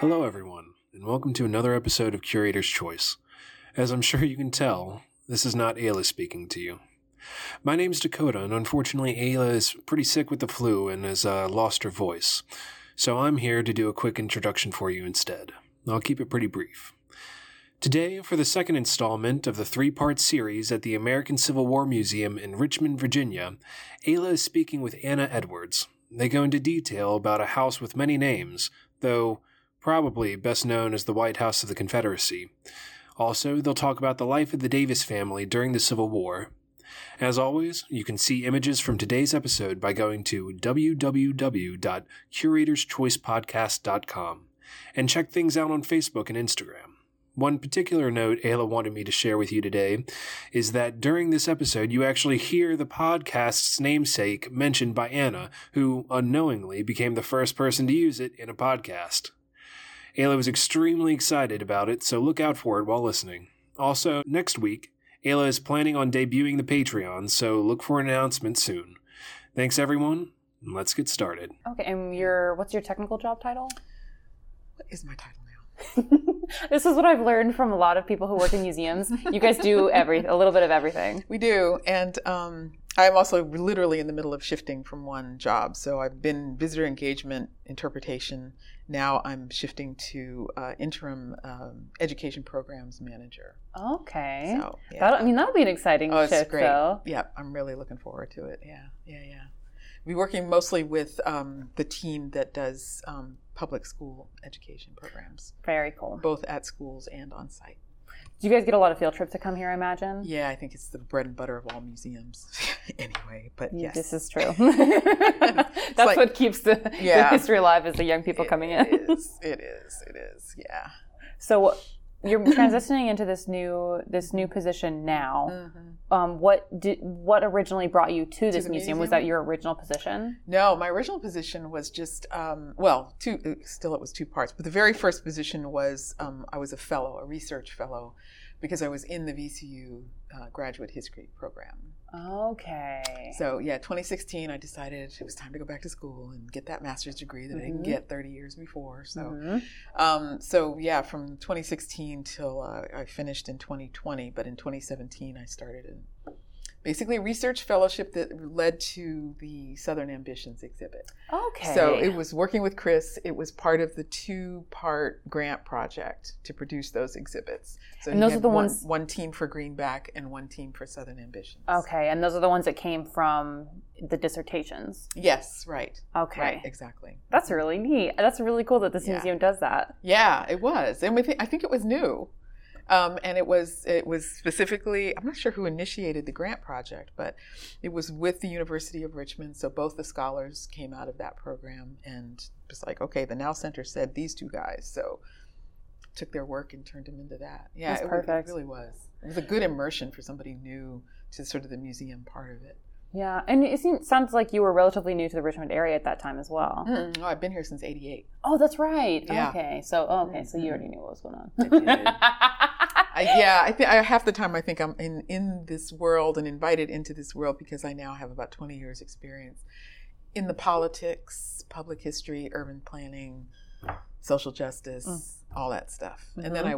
Hello everyone, and welcome to another episode of Curator's Choice. As I'm sure you can tell, this is not Ayla speaking to you. My name's Dakota, and unfortunately Ayla is pretty sick with the flu and has lost her voice, so I'm here to do a quick introduction for you instead. I'll keep it pretty brief. Today, for the second installment of the three-part series at the American Civil War Museum in Richmond, Virginia, Ayla is speaking with Anna Edwards. They go into detail about a house with many names, though probably best known as the White House of the Confederacy. Also, they'll talk about the life of the Davis family during the Civil War. As always, you can see images from today's episode by going to www.curatorschoicepodcast.com and check things out on Facebook and Instagram. One particular note Ayla wanted me to share with you today is that during this episode, you actually hear the podcast's namesake mentioned by Anna, who unknowingly became the first person to use it in a podcast. Ayla was extremely excited about it, so look out for it while listening. Also, next week, Ayla is planning on debuting the Patreon, so look for an announcement soon. Thanks, everyone, and let's get started. Okay, and what's your technical job title? What is my title? This is what I've learned from a lot of people who work in museums. You guys do a little bit of everything. We do, and I'm also literally in the middle of shifting from one job. So I've been visitor engagement interpretation. Now I'm shifting to interim education programs manager. Okay. So, yeah. That'll be an exciting shift, it's great. Though. Yeah, I'm really looking forward to it. Yeah. We're working mostly with the team that does public school education programs. Very cool. Both at schools and on site. Do you guys get a lot of field trips to come here, I imagine? Yeah, I think it's the bread and butter of all museums anyway, but yes. This is true. That's like, what keeps the history alive is the young people coming in. It is, yeah. So you're transitioning into this new position now. Mm-hmm. What originally brought you to this museum? Was that your original position? No, my original position was just it was two parts, but the very first position was I was a research fellow, because I was in the VCU graduate history program. Okay. So yeah, 2016, I decided it was time to go back to school and get that master's degree that I didn't get 30 years before. So, from 2016 till I finished in 2020. But in 2017, I started a research fellowship that led to the Southern Ambitions exhibit. Okay. So it was working with Chris. It was part of the two-part grant project to produce those exhibits. So and those are the ones. One team for Greenback and one team for Southern Ambitions. Okay, and those are the ones that came from the dissertations. Yes, right. Okay. Right, exactly. That's really neat. That's really cool that this museum does that. Yeah, it was. And I think it was new. And it was specifically, I'm not sure who initiated the grant project, but it was with the University of Richmond. So both the scholars came out of that program, and it was like, okay, the Now Center said these two guys. So took their work and turned them into that. Yeah, that's perfect. It really was. It was a good immersion for somebody new to sort of the museum part of it. Yeah, and it sounds like you were relatively new to the Richmond area at that time as well. Mm-hmm. Oh, I've been here since '88. Oh, that's right. Yeah. Okay, so you already knew what was going on. I did. Half the time I think I'm in this world and invited into this world because I now have about 20 years experience in the politics, public history, urban planning, social justice, all that stuff. Mm-hmm. And then I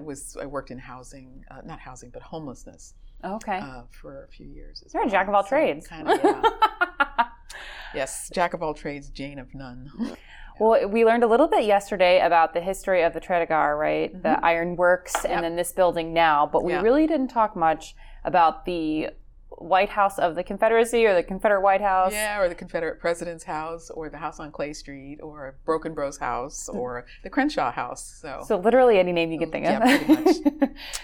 worked in housing, not housing, but homelessness. Okay. For a few years. You're a jack of all trades. Kind of, yeah. Yes, jack of all trades, Jane of none. Yeah. Well, we learned a little bit yesterday about the history of the Tredegar, right? Mm-hmm. The ironworks and then this building now, but we really didn't talk much about the White House of the Confederacy or the Confederate White House. Yeah, or the Confederate President's House or the house on Clay Street or Brockenbrough's house or the Crenshaw house. So literally any name you can think of. Yeah, pretty much.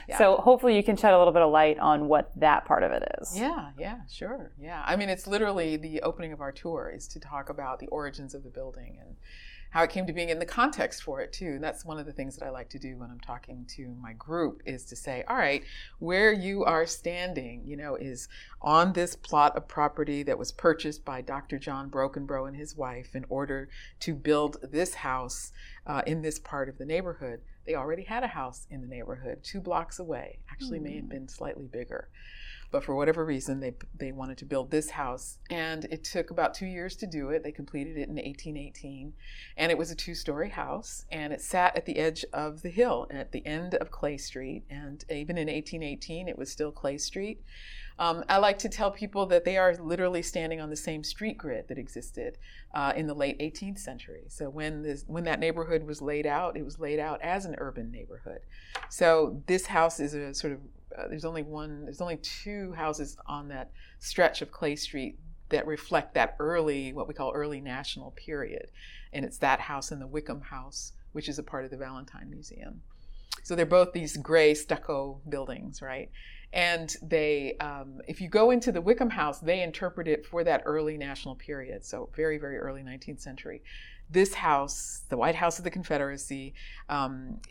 Yeah. So hopefully you can shed a little bit of light on what that part of it is. Yeah, sure. Yeah, I mean, it's literally the opening of our tour is to talk about the origins of the building and how it came to being and the context for it too. And that's one of the things that I like to do when I'm talking to my group is to say, all right, where you are standing, is on this plot of property that was purchased by Dr. John Brockenbrough and his wife in order to build this house in this part of the neighborhood. They already had a house in the neighborhood 2 blocks away, actually may have been slightly bigger. But for whatever reason, they wanted to build this house, and it took about 2 years to do it. They completed it in 1818, and it was a 2-story house, and it sat at the edge of the hill at the end of Clay Street, and even in 1818, it was still Clay Street. I like to tell people that they are literally standing on the same street grid that existed in the late 18th century. So when that neighborhood was laid out, it was laid out as an urban neighborhood. So this house is a sort of there's only 2 houses on that stretch of Clay Street that reflect that early, what we call early national period. And it's that house and the Wickham House, which is a part of the Valentine Museum. So they're both these gray stucco buildings, right? And they, if you go into the Wickham House, they interpret it for that early national period. So very, very early 19th century. This house, the White House of the Confederacy,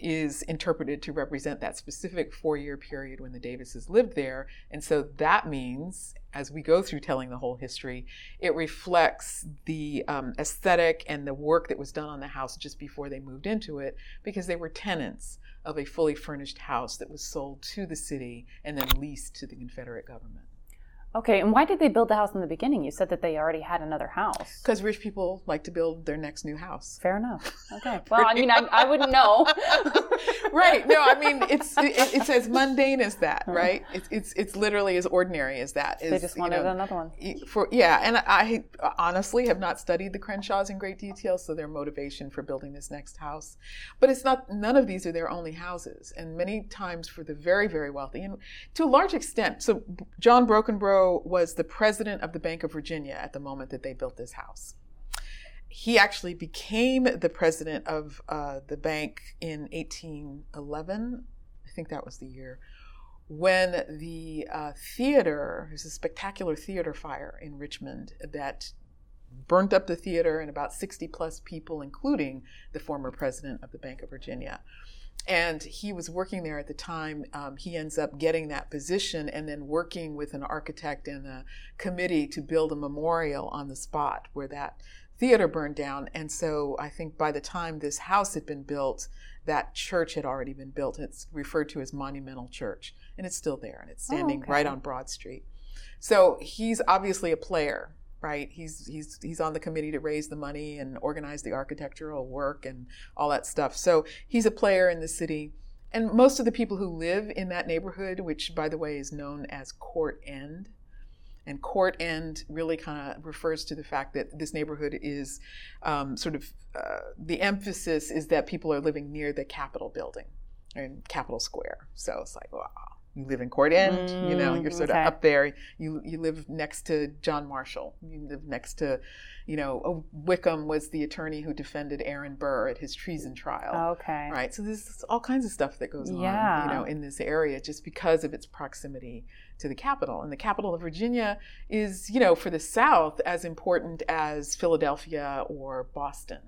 is interpreted to represent that specific 4-year period when the Davises lived there. And so that means, as we go through telling the whole history, it reflects the aesthetic and the work that was done on the house just before they moved into it, because they were tenants of a fully furnished house that was sold to the city and then leased to the Confederate government. Okay, and why did they build the house in the beginning? You said that they already had another house. Because rich people like to build their next new house. Fair enough. Okay. Well, I mean, I wouldn't know. Right. No, I mean, it's as mundane as that, right? It's literally as ordinary as that. They just wanted another one. And I honestly have not studied the Crenshaws in great detail, so their motivation for building this next house. But it's not, none of these are their only houses. And many times for the very, very wealthy, and to a large extent, so John Brockenbrough was the president of the Bank of Virginia at the moment that they built this house. He actually became the president of the bank in 1811. I think that was the year when the theater, there's a spectacular theater fire in Richmond that burnt up the theater and about 60 plus people, including the former president of the Bank of Virginia. And he was working there at the time. He ends up getting that position and then working with an architect and a committee to build a memorial on the spot where that theater burned down. And so I think by the time this house had been built, that church had already been built. It's referred to as Monumental Church, and it's still there, and it's standing right on Broad Street. So he's obviously a player. Right, he's on the committee to raise the money and organize the architectural work and all that stuff. So he's a player in the city, and most of the people who live in that neighborhood, which by the way is known as Court End, and Court End really kind of refers to the fact that this neighborhood is the emphasis is that people are living near the Capitol building and Capitol Square. So it's like, wow. You live in Court End, you're sort of up there. You live next to John Marshall. You live next to, Wickham was the attorney who defended Aaron Burr at his treason trial. Okay. Right. So there's all kinds of stuff that goes on, in this area just because of its proximity to the Capitol. And the Capitol of Virginia is, for the South as important as Philadelphia or Boston,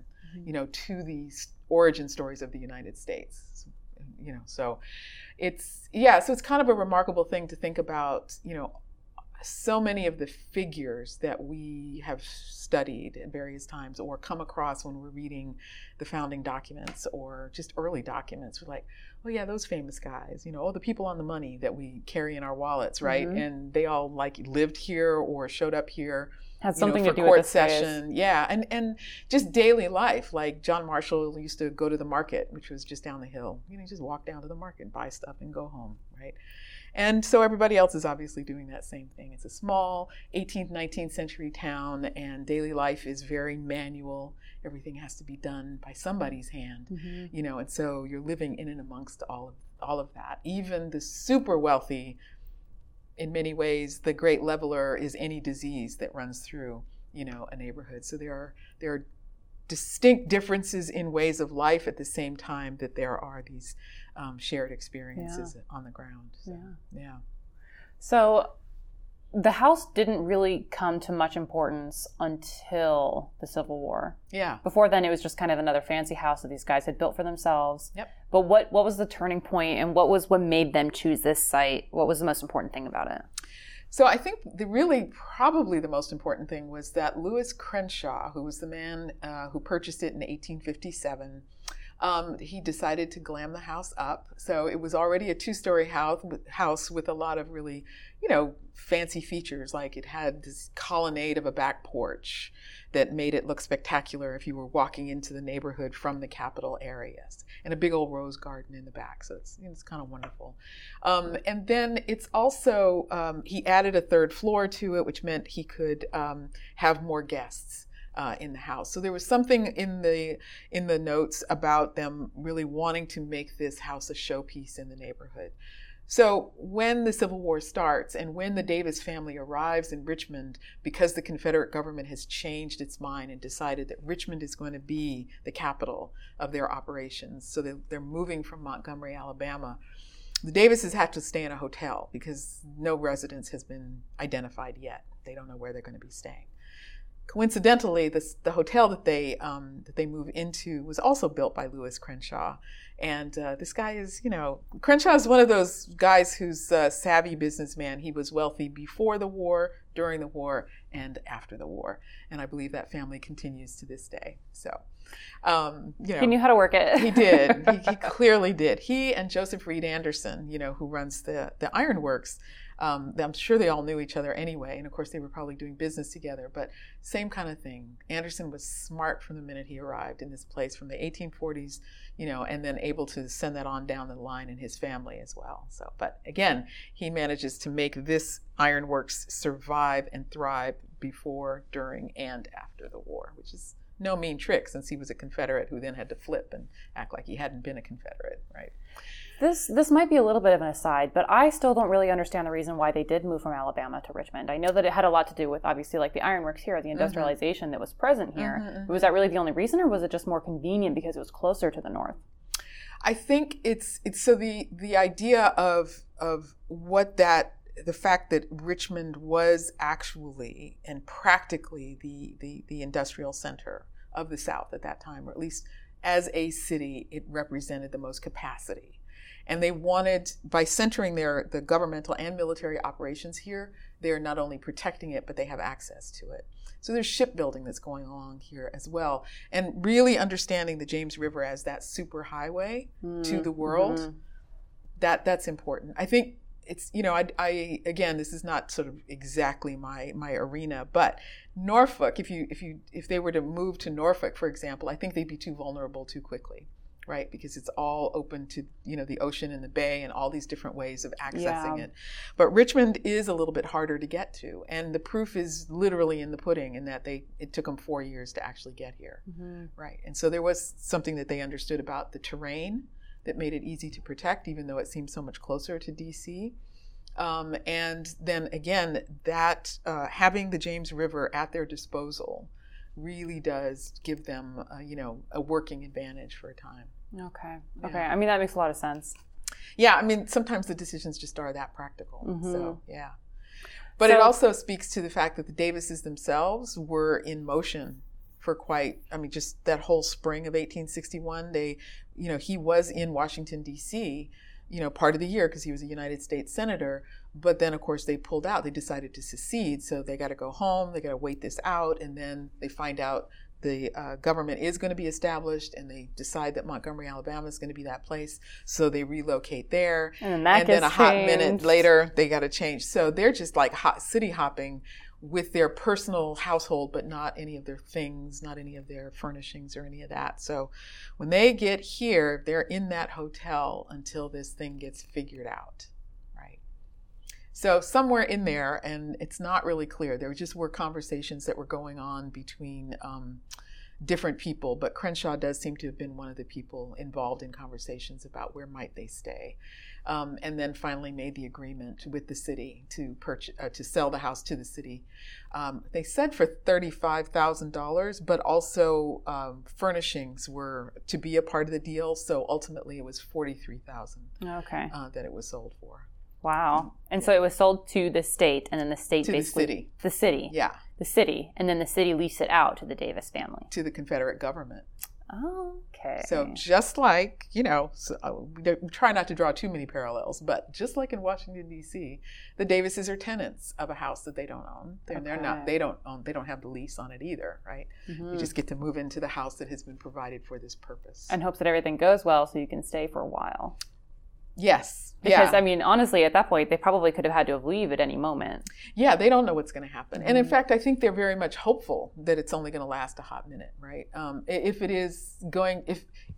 to the origin stories of the United States. So it's kind of a remarkable thing to think about, so many of the figures that we have studied at various times or come across when we're reading the founding documents or just early documents. We're like, oh yeah, those famous guys, the people on the money that we carry in our wallets, right? Mm-hmm. And they all like lived here or showed up here. Had something to do with the session, and just daily life. Like John Marshall used to go to the market, which was just down the hill. Just walk down to the market, buy stuff, and go home, right? And so everybody else is obviously doing that same thing. It's a small 18th, 19th century town, and daily life is very manual. Everything has to be done by somebody's hand, And so you're living in and amongst all of that. Even the super wealthy. In many ways, the great leveler is any disease that runs through, a neighborhood. So there are distinct differences in ways of life at the same time that there are these shared experiences on the ground. So the house didn't really come to much importance until the Civil War. Yeah. Before then, it was just kind of another fancy house that these guys had built for themselves. Yep. But what was the turning point, and what made them choose this site? What was the most important thing about it? So I think probably the most important thing was that Lewis Crenshaw, who was the man who purchased it in 1857, He decided to glam the house up. So it was already a two-story house with a lot of really, you know, fancy features. Like it had this colonnade of a back porch that made it look spectacular if you were walking into the neighborhood from the Capitol areas, and a big old rose garden in the back. So it's kind of wonderful. And then it's also, he added a third floor to it, which meant he could have more guests in the house. So there was something in the notes about them really wanting to make this house a showpiece in the neighborhood. So when the Civil War starts and when the Davis family arrives in Richmond, because the Confederate government has changed its mind and decided that Richmond is going to be the capital of their operations, so they're moving from Montgomery, Alabama, the Davises have to stay in a hotel because no residence has been identified yet. They don't know where they're going to be staying. Coincidentally, the hotel that they move into was also built by Lewis Crenshaw, and this guy is, you know, Crenshaw is one of those guys who's a savvy businessman. He was wealthy before the war, during the war, and after the war, and I believe that family continues to this day. So, you know, he knew how to work it. He did. He clearly did. He and Joseph Reed Anderson, you know, who runs the ironworks. I'm sure they all knew each other anyway, and of course they were probably doing business together, but same kind of thing. Anderson was smart from the minute he arrived in this place from the 1840s, you know, and then able to send that on down the line in his family as well. So, but again, he manages to make this ironworks survive and thrive before, during, and after the war, which is no mean trick since he was a Confederate who then had to flip and act like he hadn't been a Confederate, right? This might be a little bit of an aside, but I still don't really understand the reason why they did move from Alabama to Richmond. I know that it had a lot to do with, obviously, like the ironworks here, the industrialization that was present here. Was that really the only reason, or was it just more convenient because it was closer to the north? I think it's so the idea of what that, the fact that Richmond was actually and practically the industrial center of the South at that time, or at least as a city, it represented the most capacity. And they wanted, by centering the governmental and military operations here, they're not only protecting it, but they have access to it. So there's shipbuilding that's going along here as well. And really understanding the James River as that super highway to the world, that's important. I think it's, you know, I again, this is not sort of exactly my arena, but Norfolk, if they were to move to Norfolk, for example, I think they'd be too vulnerable too quickly. Right, because it's all open to, you know, the ocean and the bay and all these different ways of accessing it. But Richmond is a little bit harder to get to, and the proof is literally in the pudding in that it took them 4 years to actually get here. Right, and so there was something that they understood about the terrain that made it easy to protect, even though it seemed so much closer to D.C. And then again, that having the James River at their disposal really does give them, you know, a working advantage for a time. Okay. I mean, that makes a lot of sense. Yeah, I mean, sometimes the decisions just are that practical. So, yeah. But it also speaks to the fact that the Davises themselves were in motion for quite, I mean, just that whole spring of 1861, they, you know, he was in Washington, D.C., you know, part of the year because he was a United States senator. But then, of course, they pulled out. They decided to secede. So they got to go home. They got to wait this out. And then they find out the government is going to be established. And they decide that Montgomery, Alabama is going to be that place. So they relocate there. And then a hot minute later, they got to change. So they're just like hot city hopping with their personal household, but not any of their things, not any of their furnishings or any of that. So when they get here, they're in that hotel until this thing gets figured out. So somewhere in there, and it's not really clear, there just were conversations that were going on between different people, but Crenshaw does seem to have been one of the people involved in conversations about where might they stay. And then finally made the agreement with the city to sell the house to the city. They said for $35,000, but also furnishings were to be a part of the deal, so ultimately it was $43,000 that it was sold for. Wow. And so it was sold to the state, and then the state to basically... The city. Yeah. The city. And then the city leased it out to the Davis family. To the Confederate government. Okay. So just like, you know, so we try not to draw too many parallels, but just like in Washington, D.C., the Davises are tenants of a house that they don't own. They don't have the lease on it either, right? Mm-hmm. You just get to move into the house that has been provided for this purpose. And hopes that everything goes well so you can stay for a while. Yes. Because, yeah. I mean, honestly, at that point, they probably could have had to have leave at any moment. Yeah, they don't know what's going to happen. Mm-hmm. And in fact, I think they're very much hopeful that it's only going to last a hot minute, right? If it is going,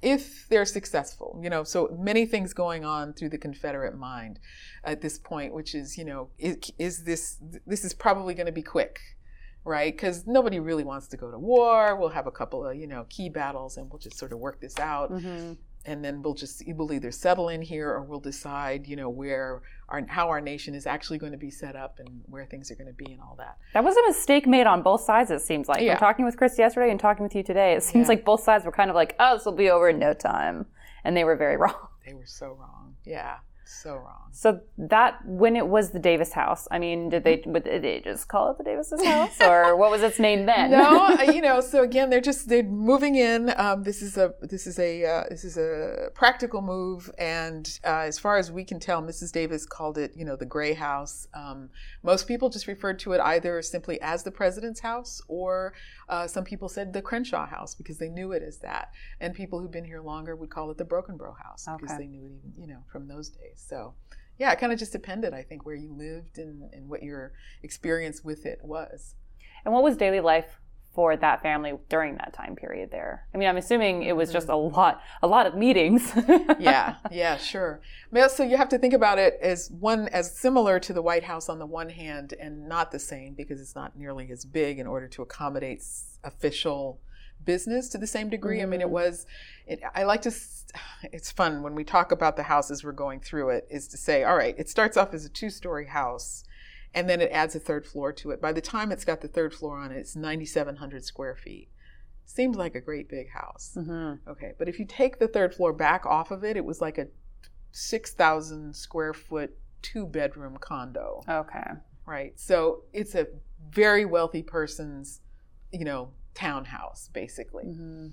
if they're successful, you know, so many things going on through the Confederate mind at this point, which is, you know, this is probably going to be quick, right? Because nobody really wants to go to war. We'll have a couple of, you know, key battles and we'll just sort of work this out. Mm-hmm. And then we'll either settle in here or we'll decide, you know, how our nation is actually going to be set up and where things are going to be and all that. That was a mistake made on both sides, it seems like. Yeah. From talking with Chris yesterday and talking with you today, it seems like both sides were kind of like, oh, this will be over in no time. And they were very wrong. They were so wrong. Yeah, so wrong. So that, when it was the Davis house, I mean, did they just call it the Davis's house? Or what was its name then? No, you know, so again, they're moving in. This is a practical move. And as far as we can tell, Mrs. Davis called it, you know, the Gray House. Most people just referred to it either simply as the President's house or some people said the Crenshaw house because they knew it as that. And people who've been here longer would call it the Brockenbrough house because they knew it, even, you know, from those days. So, yeah, it kind of just depended, I think, where you lived and what your experience with it was. And what was daily life for that family during that time period there? I mean, I'm assuming it was just a lot of meetings. yeah, sure. So you have to think about it as similar to the White House on the one hand and not the same because it's not nearly as big in order to accommodate official business to the same degree. I mean, it's fun when we talk about the houses we're going through it is to say, all right, it starts off as a 2-story house and then it adds a third floor to it. By the time it's got the third floor on it, it's 9,700 square feet. Seems like a great big house. Mm-hmm. Okay. But if you take the third floor back off of it, it was like a 6,000 square foot, 2-bedroom condo. Okay. Right. So it's a very wealthy person's, you know, townhouse, basically. Mm-hmm.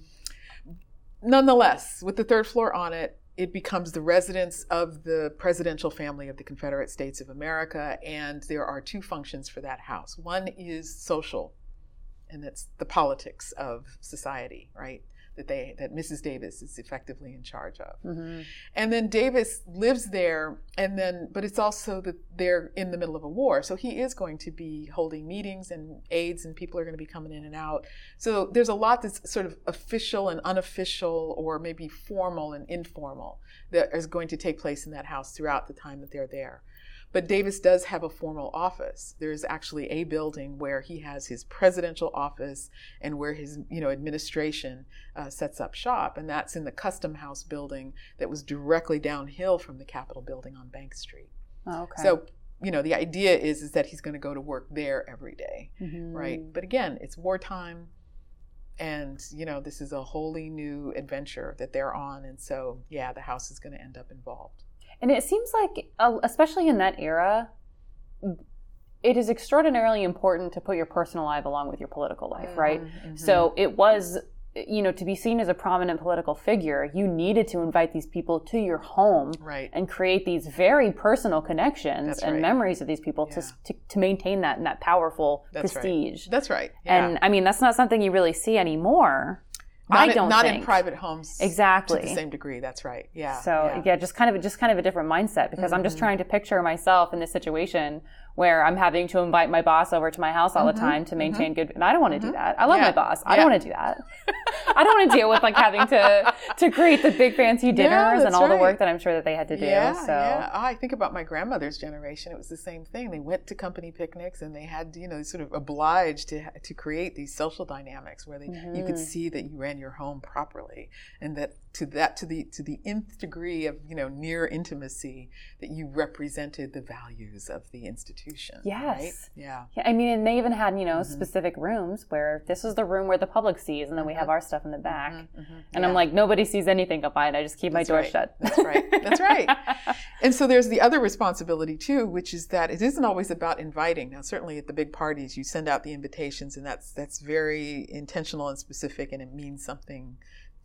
Nonetheless, with the third floor on it, it becomes the residence of the presidential family of the Confederate States of America, and there are two functions for that house. One is social, and that's the politics of society, right? That Mrs. Davis is effectively in charge of. Mm-hmm. And then Davis lives there, but it's also that they're in the middle of a war. So he is going to be holding meetings and aides and people are going to be coming in and out. So there's a lot that's sort of official and unofficial or maybe formal and informal that is going to take place in that house throughout the time that they're there. But Davis does have a formal office. There is actually a building where he has his presidential office and where his, you know, administration sets up shop, and that's in the Custom House building that was directly downhill from the Capitol building on Bank Street. Oh, okay. So, you know, the idea is that he's going to go to work there every day, mm-hmm. right? But again, it's wartime, and you know, this is a wholly new adventure that they're on, and so yeah, the house is going to end up involved. And it seems like, especially in that era, it is extraordinarily important to put your personal life along with your political life, right? Mm-hmm. So it was, you know, to be seen as a prominent political figure, you needed to invite these people to your home right. and create these very personal connections That's and right. memories of these people yeah. to maintain that and that powerful That's prestige. Right. That's right. Yeah. And I mean, that's not something you really see anymore. I don't think in private homes exactly to the same degree. That's right. Yeah. So yeah, just kind of a different mindset because mm-hmm. I'm just trying to picture myself in this situation where I'm having to invite my boss over to my house all mm-hmm. the time to maintain mm-hmm. good. And I don't want to mm-hmm. do that. I love my boss. I don't want to do that. I don't want to deal with like having to create the big fancy dinners and all the work that I'm sure that they had to do. Yeah. I think about my grandmother's generation. It was the same thing. They went to company picnics and they had, you know, sort of obliged to create these social dynamics where mm-hmm. you could see that you ran your home properly, and that to the nth degree of, you know, near intimacy that you represented the values of the institution. Yes. Right? Yeah. I mean, and they even had, you know, mm-hmm. specific rooms where this is the room where the public sees, and then we have our stuff in the back. Mm-hmm. Mm-hmm. And I'm like, nobody sees anything up mine. I just keep my door shut. That's right. That's right. And so there's the other responsibility too, which is that it isn't always about inviting. Now, certainly at the big parties, you send out the invitations, and that's very intentional and specific, and it means something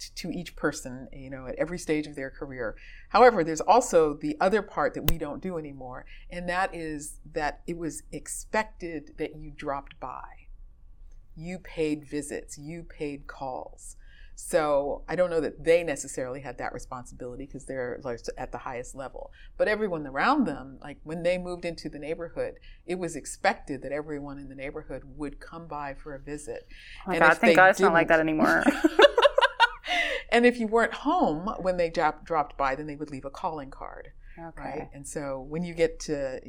to each person, you know, at every stage of their career. However, there's also the other part that we don't do anymore, and that is that it was expected that you dropped by. You paid visits, you paid calls. So I don't know that they necessarily had that responsibility because they're like at the highest level. But everyone around them, like when they moved into the neighborhood, it was expected that everyone in the neighborhood would come by for a visit. Oh my God, thank God it's not like that anymore. And if you weren't home when they dropped by, then they would leave a calling card. Okay. Right? And so when you get to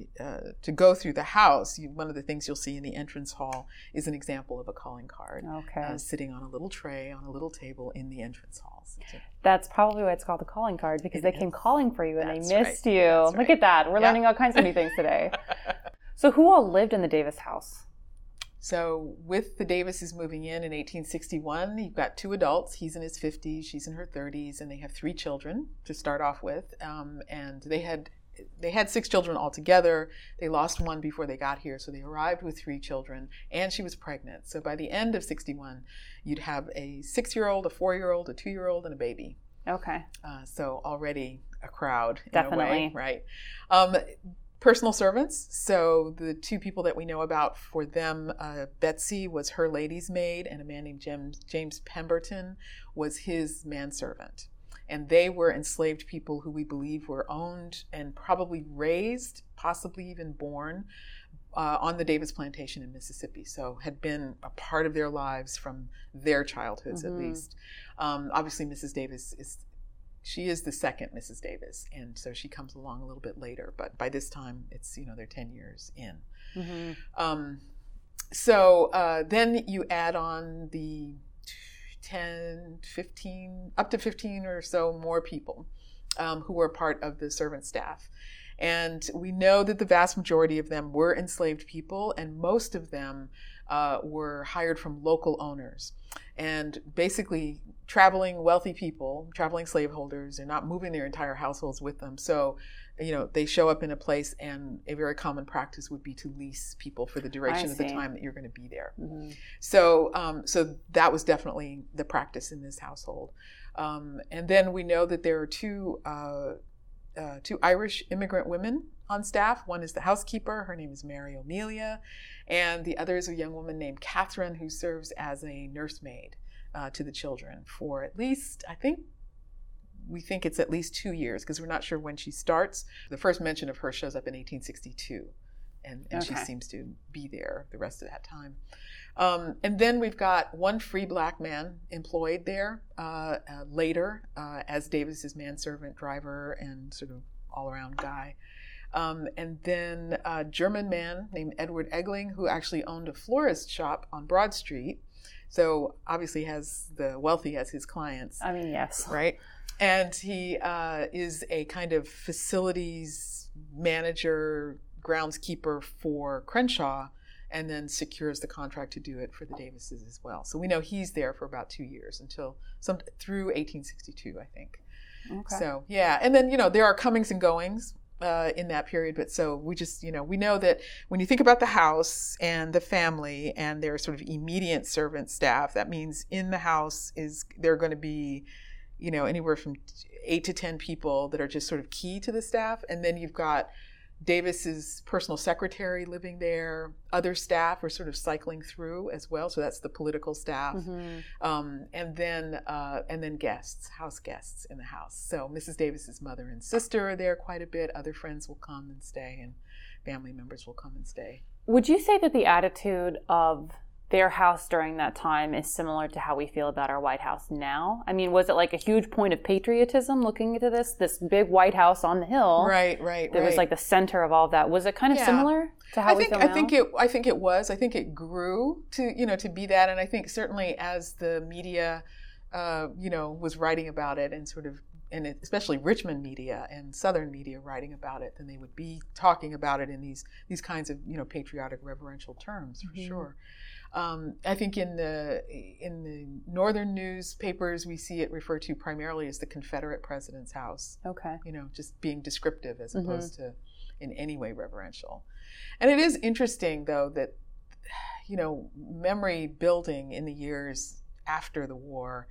go through the house, one of the things you'll see in the entrance hall is an example of a calling card. Okay. Sitting on a little tray on a little table in the entrance hall. So that's probably why it's called a calling card, because they came calling for you and they missed you. Right. Look at that. We're learning all kinds of new things today. So who all lived in the Davis house? So with the Davises moving in 1861, you've got two adults. He's in his 50s, she's in her 30s, and they have three children to start off with. And they had six children altogether. They lost one before they got here, so they arrived with three children, and she was pregnant. So by the end of 61, you'd have a 6-year-old, a 4-year-old, a 2-year-old, and a baby. Okay. So already a crowd in a way, right? Personal servants, so the two people that we know about for them, Betsy was her lady's maid, and a man named James Pemberton was his manservant. And they were enslaved people who we believe were owned and probably raised, possibly even born, on the Davis plantation in Mississippi, so had been a part of their lives from their childhoods, at least. Obviously, Mrs. Davis is the second Mrs. Davis, and so she comes along a little bit later, but by this time it's, they're 10 years in. Mm-hmm. Then you add on the 15 or so more people who were part of the servant staff. And we know that the vast majority of them were enslaved people, and most of them were hired from local owners. And basically, traveling wealthy people, traveling slaveholders, they're not moving their entire households with them. So, they show up in a place, and a very common practice would be to lease people for the duration of the time that you're going to be there. Mm-hmm. So that was definitely the practice in this household. And then we know that there are two Irish immigrant women on staff. One is the housekeeper. Her name is Mary Amelia. And the other is a young woman named Catherine, who serves as a nursemaid to the children for at least, we think it's at least 2 years, because we're not sure when she starts. The first mention of her shows up in 1862. And she seems to be there the rest of that time. And then we've got one free black man employed there later as Davis's manservant, driver, and sort of all-around guy. And then a German man named Edward Egling, who actually owned a florist shop on Broad Street. So obviously has the wealthy as his clients. Yes. Right? And he is a kind of facilities manager, groundskeeper for Crenshaw, and then secures the contract to do it for the Davises as well. So we know he's there for about 2 years through 1862, I think. Okay. So, yeah. And then, there are comings and goings in that period. But so we just, we know that when you think about the house and the family and their sort of immediate servant staff, that means in the house they're going to be, anywhere from 8 to 10 people that are just sort of key to the staff. And then you've got Davis's personal secretary living there. Other staff are sort of cycling through as well. So that's the political staff, and then guests, house guests in the house. So Mrs. Davis's mother and sister are there quite a bit. Other friends will come and stay, and family members will come and stay. Would you say that the attitude of their house during that time is similar to how we feel about our White House now? Was it like a huge point of patriotism looking into this big White House on the hill? Right. That was like the center of all that. Was it kind of similar to how we feel now? I think it was. I think it grew to be that. And I think certainly as the media, was writing about it and sort of, and especially Richmond media and Southern media writing about it, then they would be talking about it in these kinds of, patriotic, reverential terms, for sure. I think in the northern newspapers, we see it referred to primarily as the Confederate President's House. Okay. Just being descriptive as opposed to in any way reverential. And it is interesting, though, that, memory building in the years after the war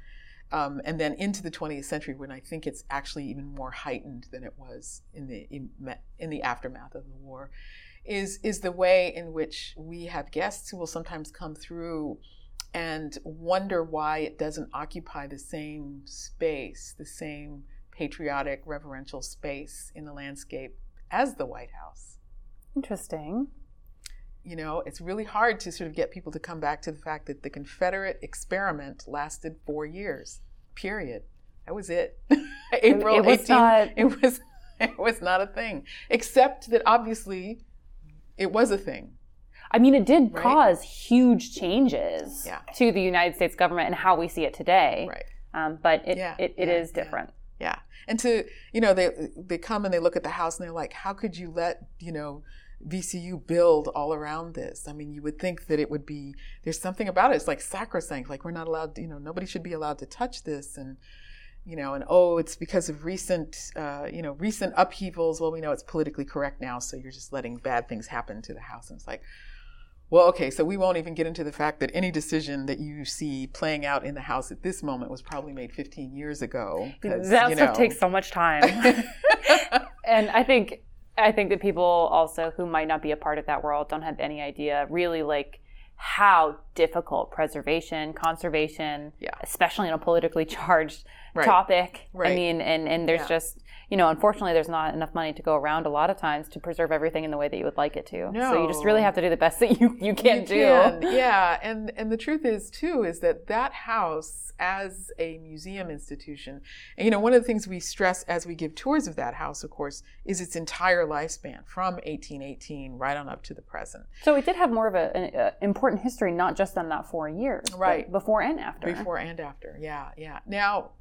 And then into the 20th century, when I think it's actually even more heightened than it was in the aftermath of the war, is the way in which we have guests who will sometimes come through and wonder why it doesn't occupy the same space, the same patriotic, reverential space in the landscape as the White House. Interesting. You know, it's really hard to sort of get people to come back to the fact that the Confederate experiment lasted 4 years, period. That was it. April 18th. It was not a thing, except that obviously it was a thing. I mean, it did cause huge changes to the United States government and how we see it today. Right. But it is different. Yeah. And to, you know, they come and they look at the house and they're like, how could you let, you know, VCU build all around this? I mean, you would think that it would be, there's something about it. It's like sacrosanct, like we're not allowed, you know, nobody should be allowed to touch this. And, you know, and it's because of recent upheavals. Well, we know it's politically correct now, so you're just letting bad things happen to the house. And it's like, well, okay, so we won't even get into the fact that any decision that you see playing out in the house at this moment was probably made 15 years ago. That stuff takes so much time. And I think that people also who might not be a part of that world don't have any idea really like how difficult conservation, especially in a politically charged topic. Right. I mean, and there's just, you know, unfortunately there's not enough money to go around a lot of times to preserve everything in the way that you would like it to. No. So you just really have to do the best that you can do. Yeah. And the truth is too, is that house as a museum institution, and, you know, one of the things we stress as we give tours of that house, of course, is its entire lifespan from 1818 right on up to the present. So it did have more of an important history, not just on that 4 years, right? Before and after. Before and after. Yeah. Yeah. Now,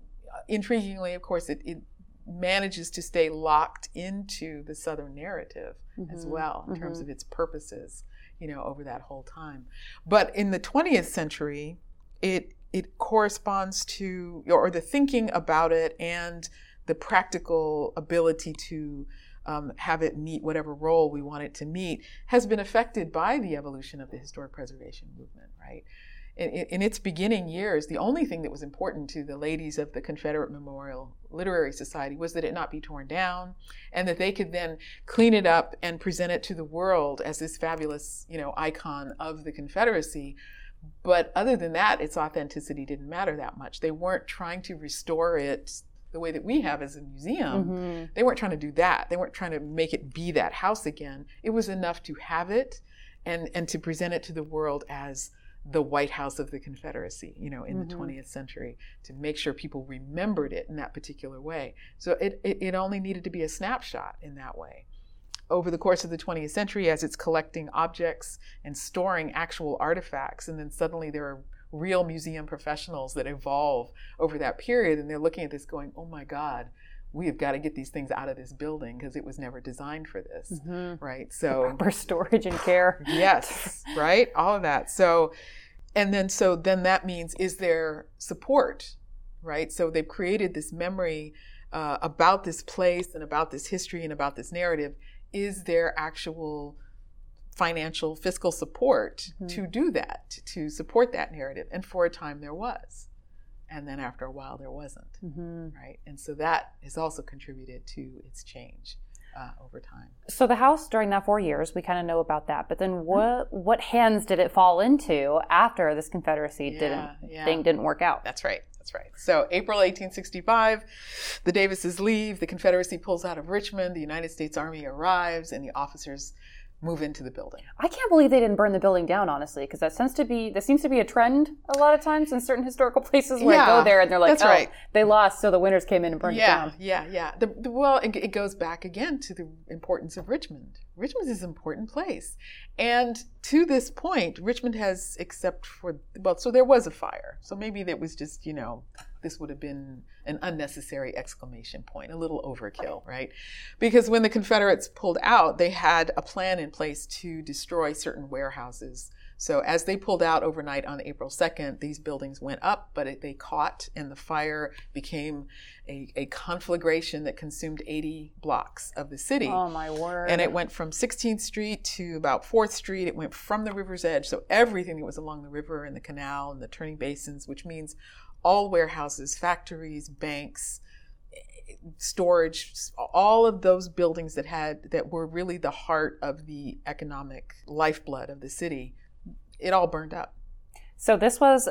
intriguingly, of course, it manages to stay locked into the Southern narrative as well in terms of its purposes, you know, over that whole time. But in the 20th century, it corresponds to, or the thinking about it and the practical ability to have it meet whatever role we want it to meet has been affected by the evolution of the historic preservation movement, right? In its beginning years, the only thing that was important to the ladies of the Confederate Memorial Literary Society was that it not be torn down and that they could then clean it up and present it to the world as this fabulous, you know, icon of the Confederacy. But other than that, its authenticity didn't matter that much. They weren't trying to restore it the way that we have as a museum. Mm-hmm. They weren't trying to do that. They weren't trying to make it be that house again. It was enough to have it and to present it to the world as the White House of the Confederacy, you know, in the 20th century, to make sure people remembered it in that particular way. So it only needed to be a snapshot in that way. Over the course of the 20th century, as it's collecting objects and storing actual artifacts, and then suddenly there are real museum professionals that evolve over that period, and they're looking at this going, oh my God, we have got to get these things out of this building because it was never designed for this, right? So proper storage and care. Yes, right? All of that. So, and then, so then that means, is there support, right? So they've created this memory about this place and about this history and about this narrative. Is there actual financial, fiscal support to do that, to support that narrative? And for a time there was. And then after a while, there wasn't, right? And so that has also contributed to its change over time. So the house during that 4 years, we kind of know about that. But then what hands did it fall into after this Confederacy thing didn't work out? That's right. That's right. So April 1865, the Davises leave, the Confederacy pulls out of Richmond, the United States Army arrives, and the officers move into the building. I can't believe they didn't burn the building down, honestly, because that seems to be a trend a lot of times in certain historical places where I go there and they're like, they lost, so the winners came in and burned it down. Yeah. Well, it goes back again to the importance of Richmond. Richmond is an important place. And to this point, Richmond has, except for, well, so there was a fire. So maybe that was just, you know, this would have been an unnecessary exclamation point, a little overkill, right? Because when the Confederates pulled out, they had a plan in place to destroy certain warehouses. So as they pulled out overnight on April 2nd, these buildings went up, but they caught, and the fire became a conflagration that consumed 80 blocks of the city. Oh, my word. And it went from 16th Street to about 4th Street. It went from the river's edge. So everything that was along the river and the canal and the turning basins, which means all warehouses, factories, banks, storage, all of those buildings that were really the heart of the economic lifeblood of the city, it all burned up. So this was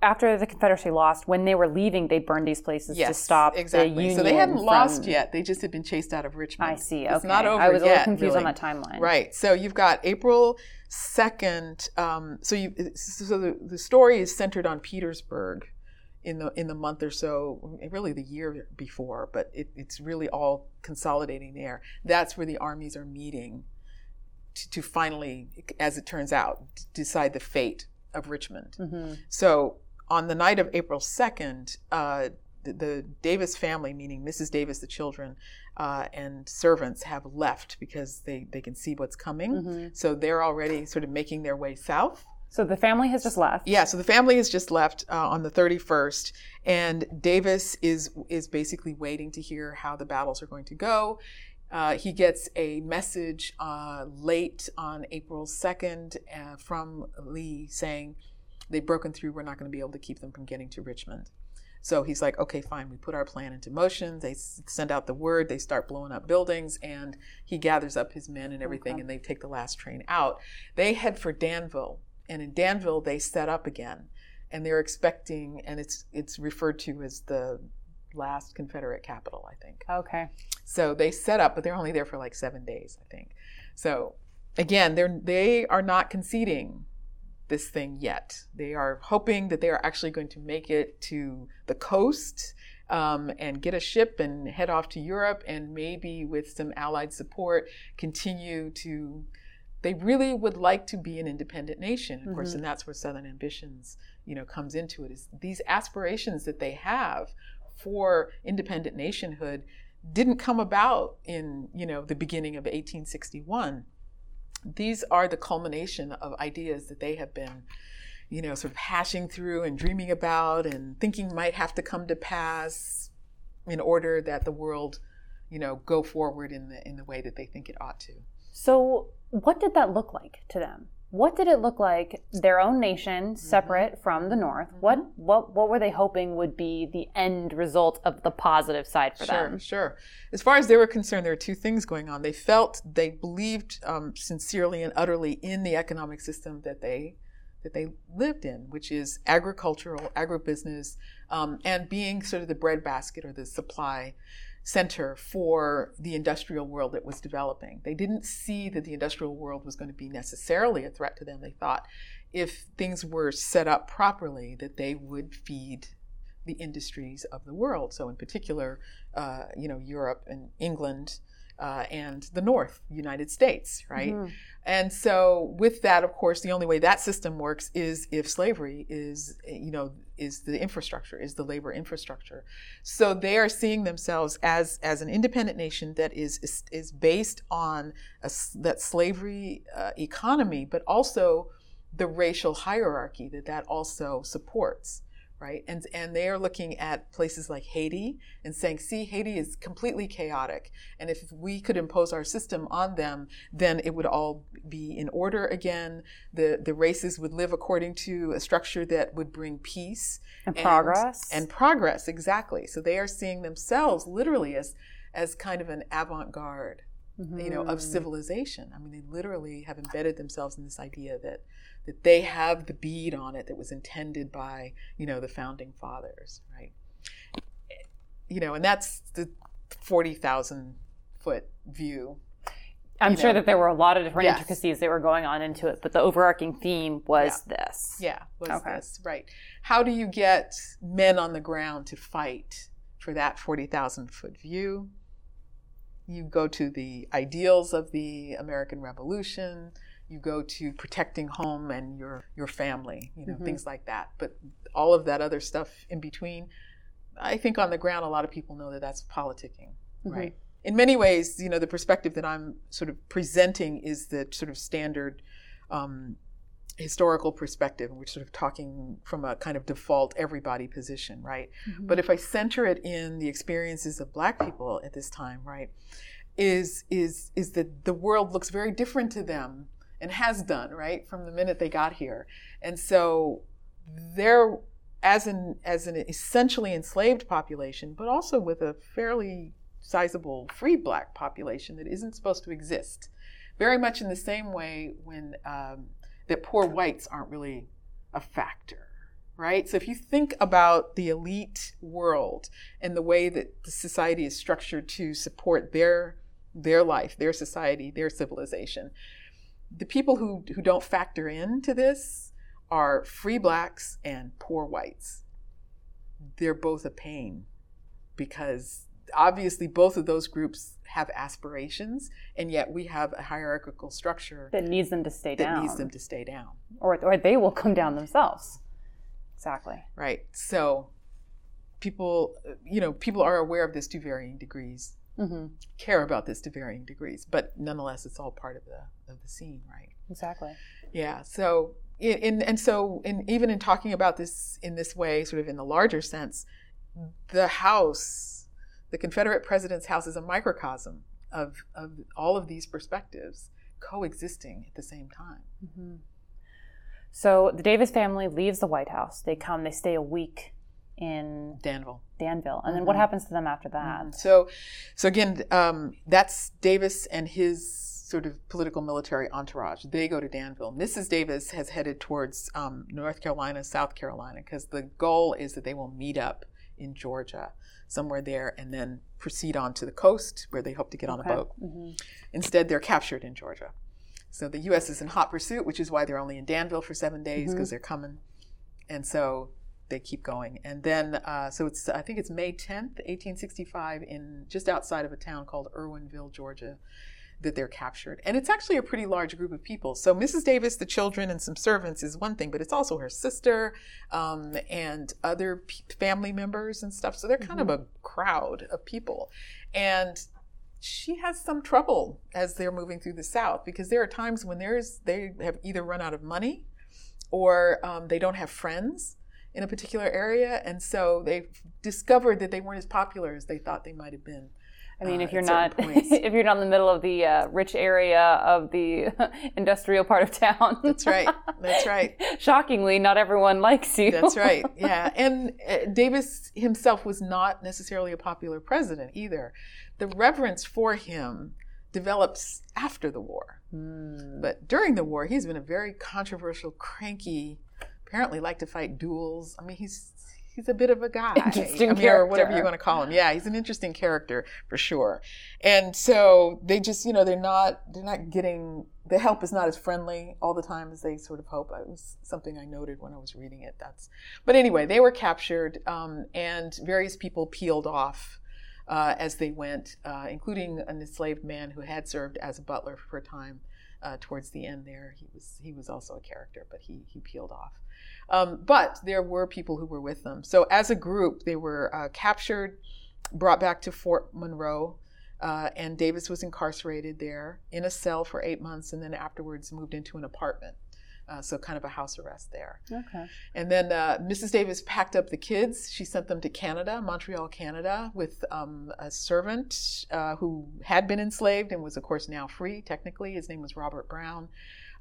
after the Confederacy lost. When they were leaving, they burned these places to stop the Union. So they hadn't lost yet. They just had been chased out of Richmond. I see. Okay. It's not over yet. I was a little confused on that timeline. Right. So you've got April 2nd. So the story is centered on Petersburg in the month or so, really the year before, but it's really all consolidating there. That's where the armies are meeting to finally, as it turns out, decide the fate of Richmond. Mm-hmm. So on the night of April 2nd, the Davis family, meaning Mrs. Davis, the children, and servants have left because they can see what's coming. Mm-hmm. So they're already sort of making their way south. So the family has just left. Yeah, so the family has just left on the 31st, and Davis is basically waiting to hear how the battles are going to go. He gets a message late on April 2nd from Lee saying, they've broken through, we're not going to be able to keep them from getting to Richmond. So he's like, okay, fine, we put our plan into motion. They send out the word, they start blowing up buildings, and he gathers up his men and everything, and they take the last train out. They head for Danville. And in Danville, they set up again, and they're expecting, and it's referred to as the last Confederate capital, I think. Okay. So they set up, but they're only there for like 7 days, I think. So again, they are not conceding this thing yet. They are hoping that they are actually going to make it to the coast and get a ship and head off to Europe, and maybe with some Allied support, continue to... They really would like to be an independent nation, of course, and that's where Southern Ambitions, comes into it. Is these aspirations that they have for independent nationhood didn't come about in, the beginning of 1861. These are the culmination of ideas that they have been, sort of hashing through and dreaming about and thinking might have to come to pass in order that the world, go forward in the way that they think it ought to. So what did that look like to them? What did it look like, their own nation, separate from the North? Mm-hmm. What were they hoping would be the end result of the positive side for them? Sure. As far as they were concerned, there were two things going on. They believed sincerely and utterly in the economic system that they lived in, which is agricultural, agribusiness, and being sort of the breadbasket or the supply center for the industrial world that was developing. They didn't see that the industrial world was going to be necessarily a threat to them. They thought if things were set up properly, that they would feed the industries of the world. So in particular, Europe and England and the North, United States, right? Mm-hmm. And so with that, of course, the only way that system works is if slavery is the infrastructure, is the labor infrastructure. So they are seeing themselves as an independent nation that is based on that slavery economy, but also the racial hierarchy that also supports. Right? And they are looking at places like Haiti and saying, see, Haiti is completely chaotic. And if we could impose our system on them, then it would all be in order again. The races would live according to a structure that would bring peace. And progress. And progress, exactly. So they are seeing themselves literally as kind of an avant-garde, of civilization. I mean, they literally have embedded themselves in this idea that they have the bead on it that was intended by, the founding fathers, right? And that's the 40,000-foot view. I'm sure that there were a lot of different intricacies that were going on into it, but the overarching theme was this. Yeah, was this, right. How do you get men on the ground to fight for that 40,000-foot view? You go to the ideals of the American Revolution. You go to protecting home and your family, things like that. But all of that other stuff in between, I think on the ground, a lot of people know that that's politicking, right? In many ways, the perspective that I'm sort of presenting is the sort of standard historical perspective, and we're sort of talking from a kind of default everybody position, right? Mm-hmm. But if I center it in the experiences of Black people at this time, right, is that the world looks very different to them and has done, right, from the minute they got here. And so their as an essentially enslaved population, but also with a fairly sizable free black population that isn't supposed to exist. Very much in the same way when that poor whites aren't really a factor, right? So if you think about the elite world and the way that the society is structured to support their life, their society, their civilization, the people who don't factor into this are free blacks and poor whites. They're both a pain because obviously both of those groups have aspirations, and yet we have a hierarchical structure that needs them to stay down. Or they will come down themselves. Exactly. Right. So people are aware of this to varying degrees, mm-hmm. care about this to varying degrees, but nonetheless, it's all part of the scene, right? Exactly. Yeah. So even in talking about this in this way, sort of in the larger sense, the house. The Confederate president's house is a microcosm of all of these perspectives coexisting at the same time. Mm-hmm. So the Davis family leaves the White House. They come, they stay a week in Danville. And then mm-hmm. what happens to them after that? Mm-hmm. So again, that's Davis and his sort of political military entourage. They go to Danville. Mrs. Davis has headed towards North Carolina, South Carolina, because the goal is that they will meet up in Georgia, somewhere there, and then proceed on to the coast where they hope to get on a boat. Mm-hmm. Instead, they're captured in Georgia. So the U.S. is in hot pursuit, which is why they're only in Danville for 7 days, because mm-hmm. they're coming. And so they keep going. And then, I think it's May 10th, 1865, in just outside of a town called Irwinville, Georgia, that they're captured. And it's actually a pretty large group of people. So Mrs. Davis, the children, and some servants is one thing, but it's also her sister and other family members and stuff. So they're kind mm-hmm. of a crowd of people. And she has some trouble as they're moving through the South, because there are times when they have either run out of money or they don't have friends in a particular area. And so they've discovered that they weren't as popular as they thought they might have been. I mean, if you're not in the middle of the rich area of the industrial part of town. That's right. Shockingly, not everyone likes you. That's right. Yeah. And Davis himself was not necessarily a popular president either. The reverence for him develops after the war. Mm. But during the war, he's been a very controversial, cranky, apparently liked to fight duels. I mean, He's a bit of a guy, or whatever you want to call him. Yeah, he's an interesting character for sure. And so they just, they're not getting, the help is not as friendly all the time as they sort of hope. It was something I noted when I was reading it. But anyway, they were captured and various people peeled off as they went, including an enslaved man who had served as a butler for a time. Towards the end there, he was also a character, but he peeled off. But there were people who were with them. So as a group, they were captured, brought back to Fort Monroe, and Davis was incarcerated there in a cell for 8 months, and then afterwards moved into an apartment. So kind of a house arrest there. Okay. And then Mrs. Davis packed up the kids. She sent them to Canada, Montreal, Canada, with a servant who had been enslaved and was, of course, now free, technically. His name was Robert Brown.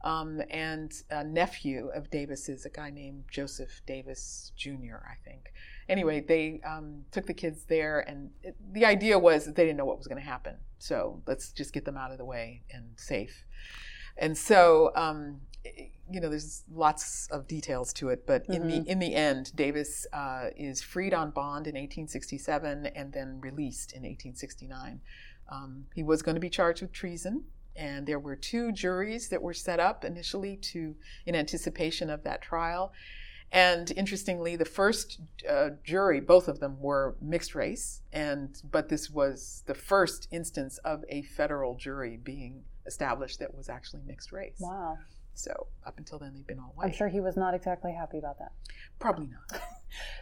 And a nephew of Davis's, a guy named Joseph Davis Jr., I think. Anyway, they took the kids there, and the idea was that they didn't know what was going to happen. So let's just get them out of the way and safe. And so... there's lots of details to it, but mm-hmm. in the end, Davis is freed on bond in 1867 and then released in 1869. He was going to be charged with treason, and there were two juries that were set up initially in anticipation of that trial. And interestingly, the first jury, both of them were mixed race, but this was the first instance of a federal jury being established that was actually mixed race. Wow. So up until then, they've been all white. I'm sure he was not exactly happy about that. Probably not.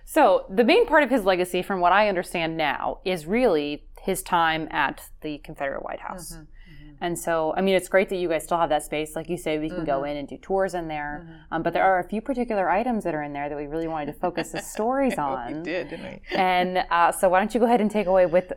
So the main part of his legacy, from what I understand now, is really his time at the Confederate White House. Mm-hmm, mm-hmm. And so, I mean, it's great that you guys still have that space. Like you say, we can mm-hmm. go in and do tours in there. Mm-hmm. But there are a few particular items that are in there that we really wanted to focus the stories on. We did, didn't we? And so why don't you go ahead and take away with,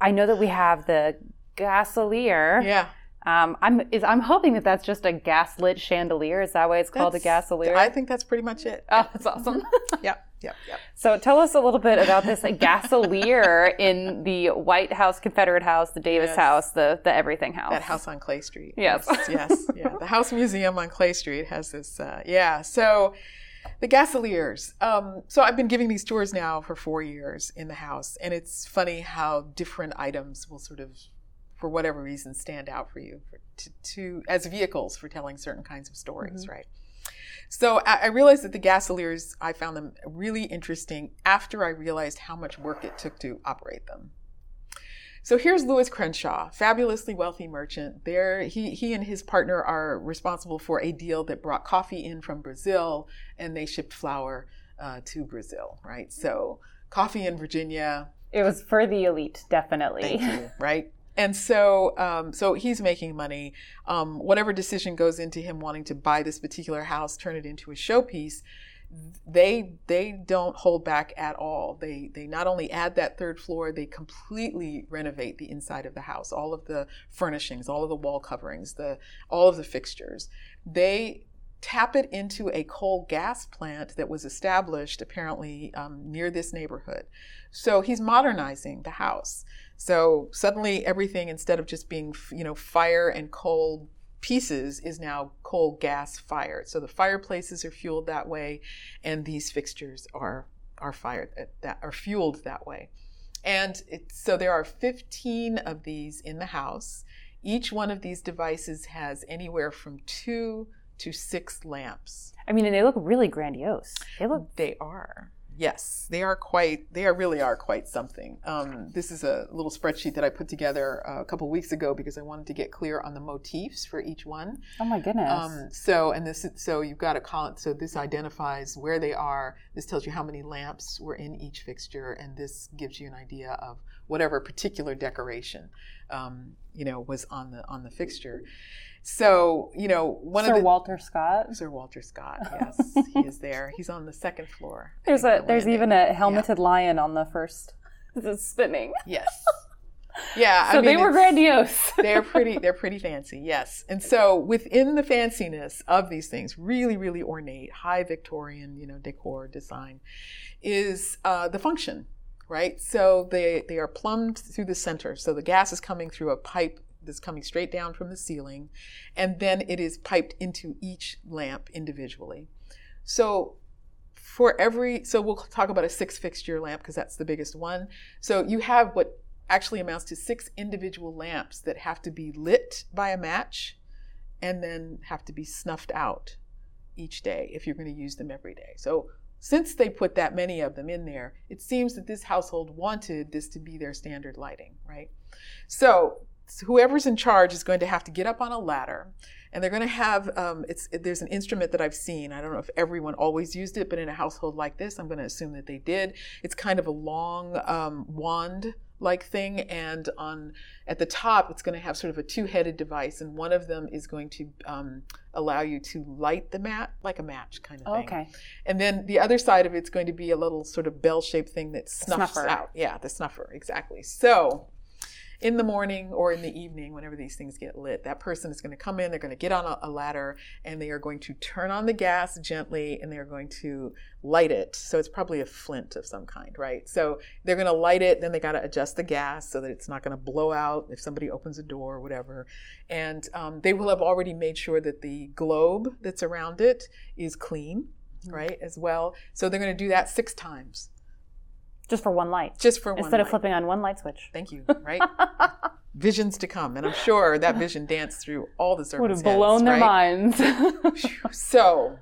I know that we have the gasolier. Yeah. I'm hoping that that's just a gaslit chandelier. Is that why it's called a gasolier? I think that's pretty much it. Oh, that's awesome. Yep. Yep. So tell us a little bit about this gasolier in the White House, Confederate House, the Davis House, the everything house. That house on Clay Street. Yes. The House Museum on Clay Street has this, So the gasoliers. So I've been giving these tours now for 4 years in the house, and it's funny how different items will sort of, for whatever reason, stand out for you to as vehicles for telling certain kinds of stories, right? So I realized that the gasoliers, I found them really interesting after I realized how much work it took to operate them. So here's Lewis Crenshaw, fabulously wealthy merchant. There, he and his partner are responsible for a deal that brought coffee in from Brazil, and they shipped flour to Brazil, right? So coffee in Virginia. It was for the elite, definitely. Thank you, right? And so so he's making money. Whatever decision goes into him wanting to buy this particular house, turn it into a showpiece, they don't hold back at all. They not only add that third floor, they completely renovate the inside of the house, all of the furnishings, all of the wall coverings, all of the fixtures. They tap it into a coal gas plant that was established apparently near this neighborhood. So he's modernizing the house. So suddenly everything, instead of just being, fire and coal pieces, is now coal gas fired. So the fireplaces are fueled that way, and these fixtures are fired that are fueled that way. And so there are 15 of these in the house. Each one of these devices has anywhere from 2 to 6 lamps. I mean, and they look really grandiose. They are. Yes, they really are quite something. This is a little spreadsheet that I put together a couple of weeks ago because I wanted to get clear on the motifs for each one. Oh my goodness. You've got a column, so this identifies where they are. This tells you how many lamps were in each fixture, and this gives you an idea of whatever particular decoration was on the fixture. So, one Sir of the... Sir Walter Scott, yes. He is there. He's on the second floor. There's even a helmeted lion on the first. It's spinning. Yes. Yeah. So they were grandiose. They're pretty fancy, yes. And so within the fanciness of these things, really, really ornate, high Victorian, decor design, is the function, right? So they are plumbed through the center. So the gas is coming through a pipe that's coming straight down from the ceiling, and then it is piped into each lamp individually. So so we'll talk about a 6 fixture lamp because that's the biggest one. So you have what actually amounts to 6 individual lamps that have to be lit by a match and then have to be snuffed out each day if you're going to use them every day. So since they put that many of them in there, it seems that this household wanted this to be their standard lighting, right? So whoever's in charge is going to have to get up on a ladder, and they're going to have, there's an instrument that I've seen. I don't know if everyone always used it, but in a household like this, I'm going to assume that they did. It's kind of a long wand-like thing, and at the top, it's going to have sort of a 2-headed device, and one of them is going to allow you to light the mat, like a match kind of thing. Okay. And then the other side of it's going to be a little sort of bell-shaped thing that snuffs out. Yeah, the snuffer, exactly. So in the morning or in the evening, whenever these things get lit, that person is going to come in, they're going to get on a ladder, and they are going to turn on the gas gently, and they're going to light it. So it's probably a flint of some kind, right? So they're going to light it, then they got to adjust the gas so that it's not going to blow out if somebody opens a door or whatever. And they will have already made sure that the globe that's around it is clean, right, as well. So they're going to do that 6 times. Just for one light. Just for one light. Instead of flipping on one light switch. Thank you, right? Visions to come. And I'm sure that vision danced through all the servants' heads. Would have blown their minds. So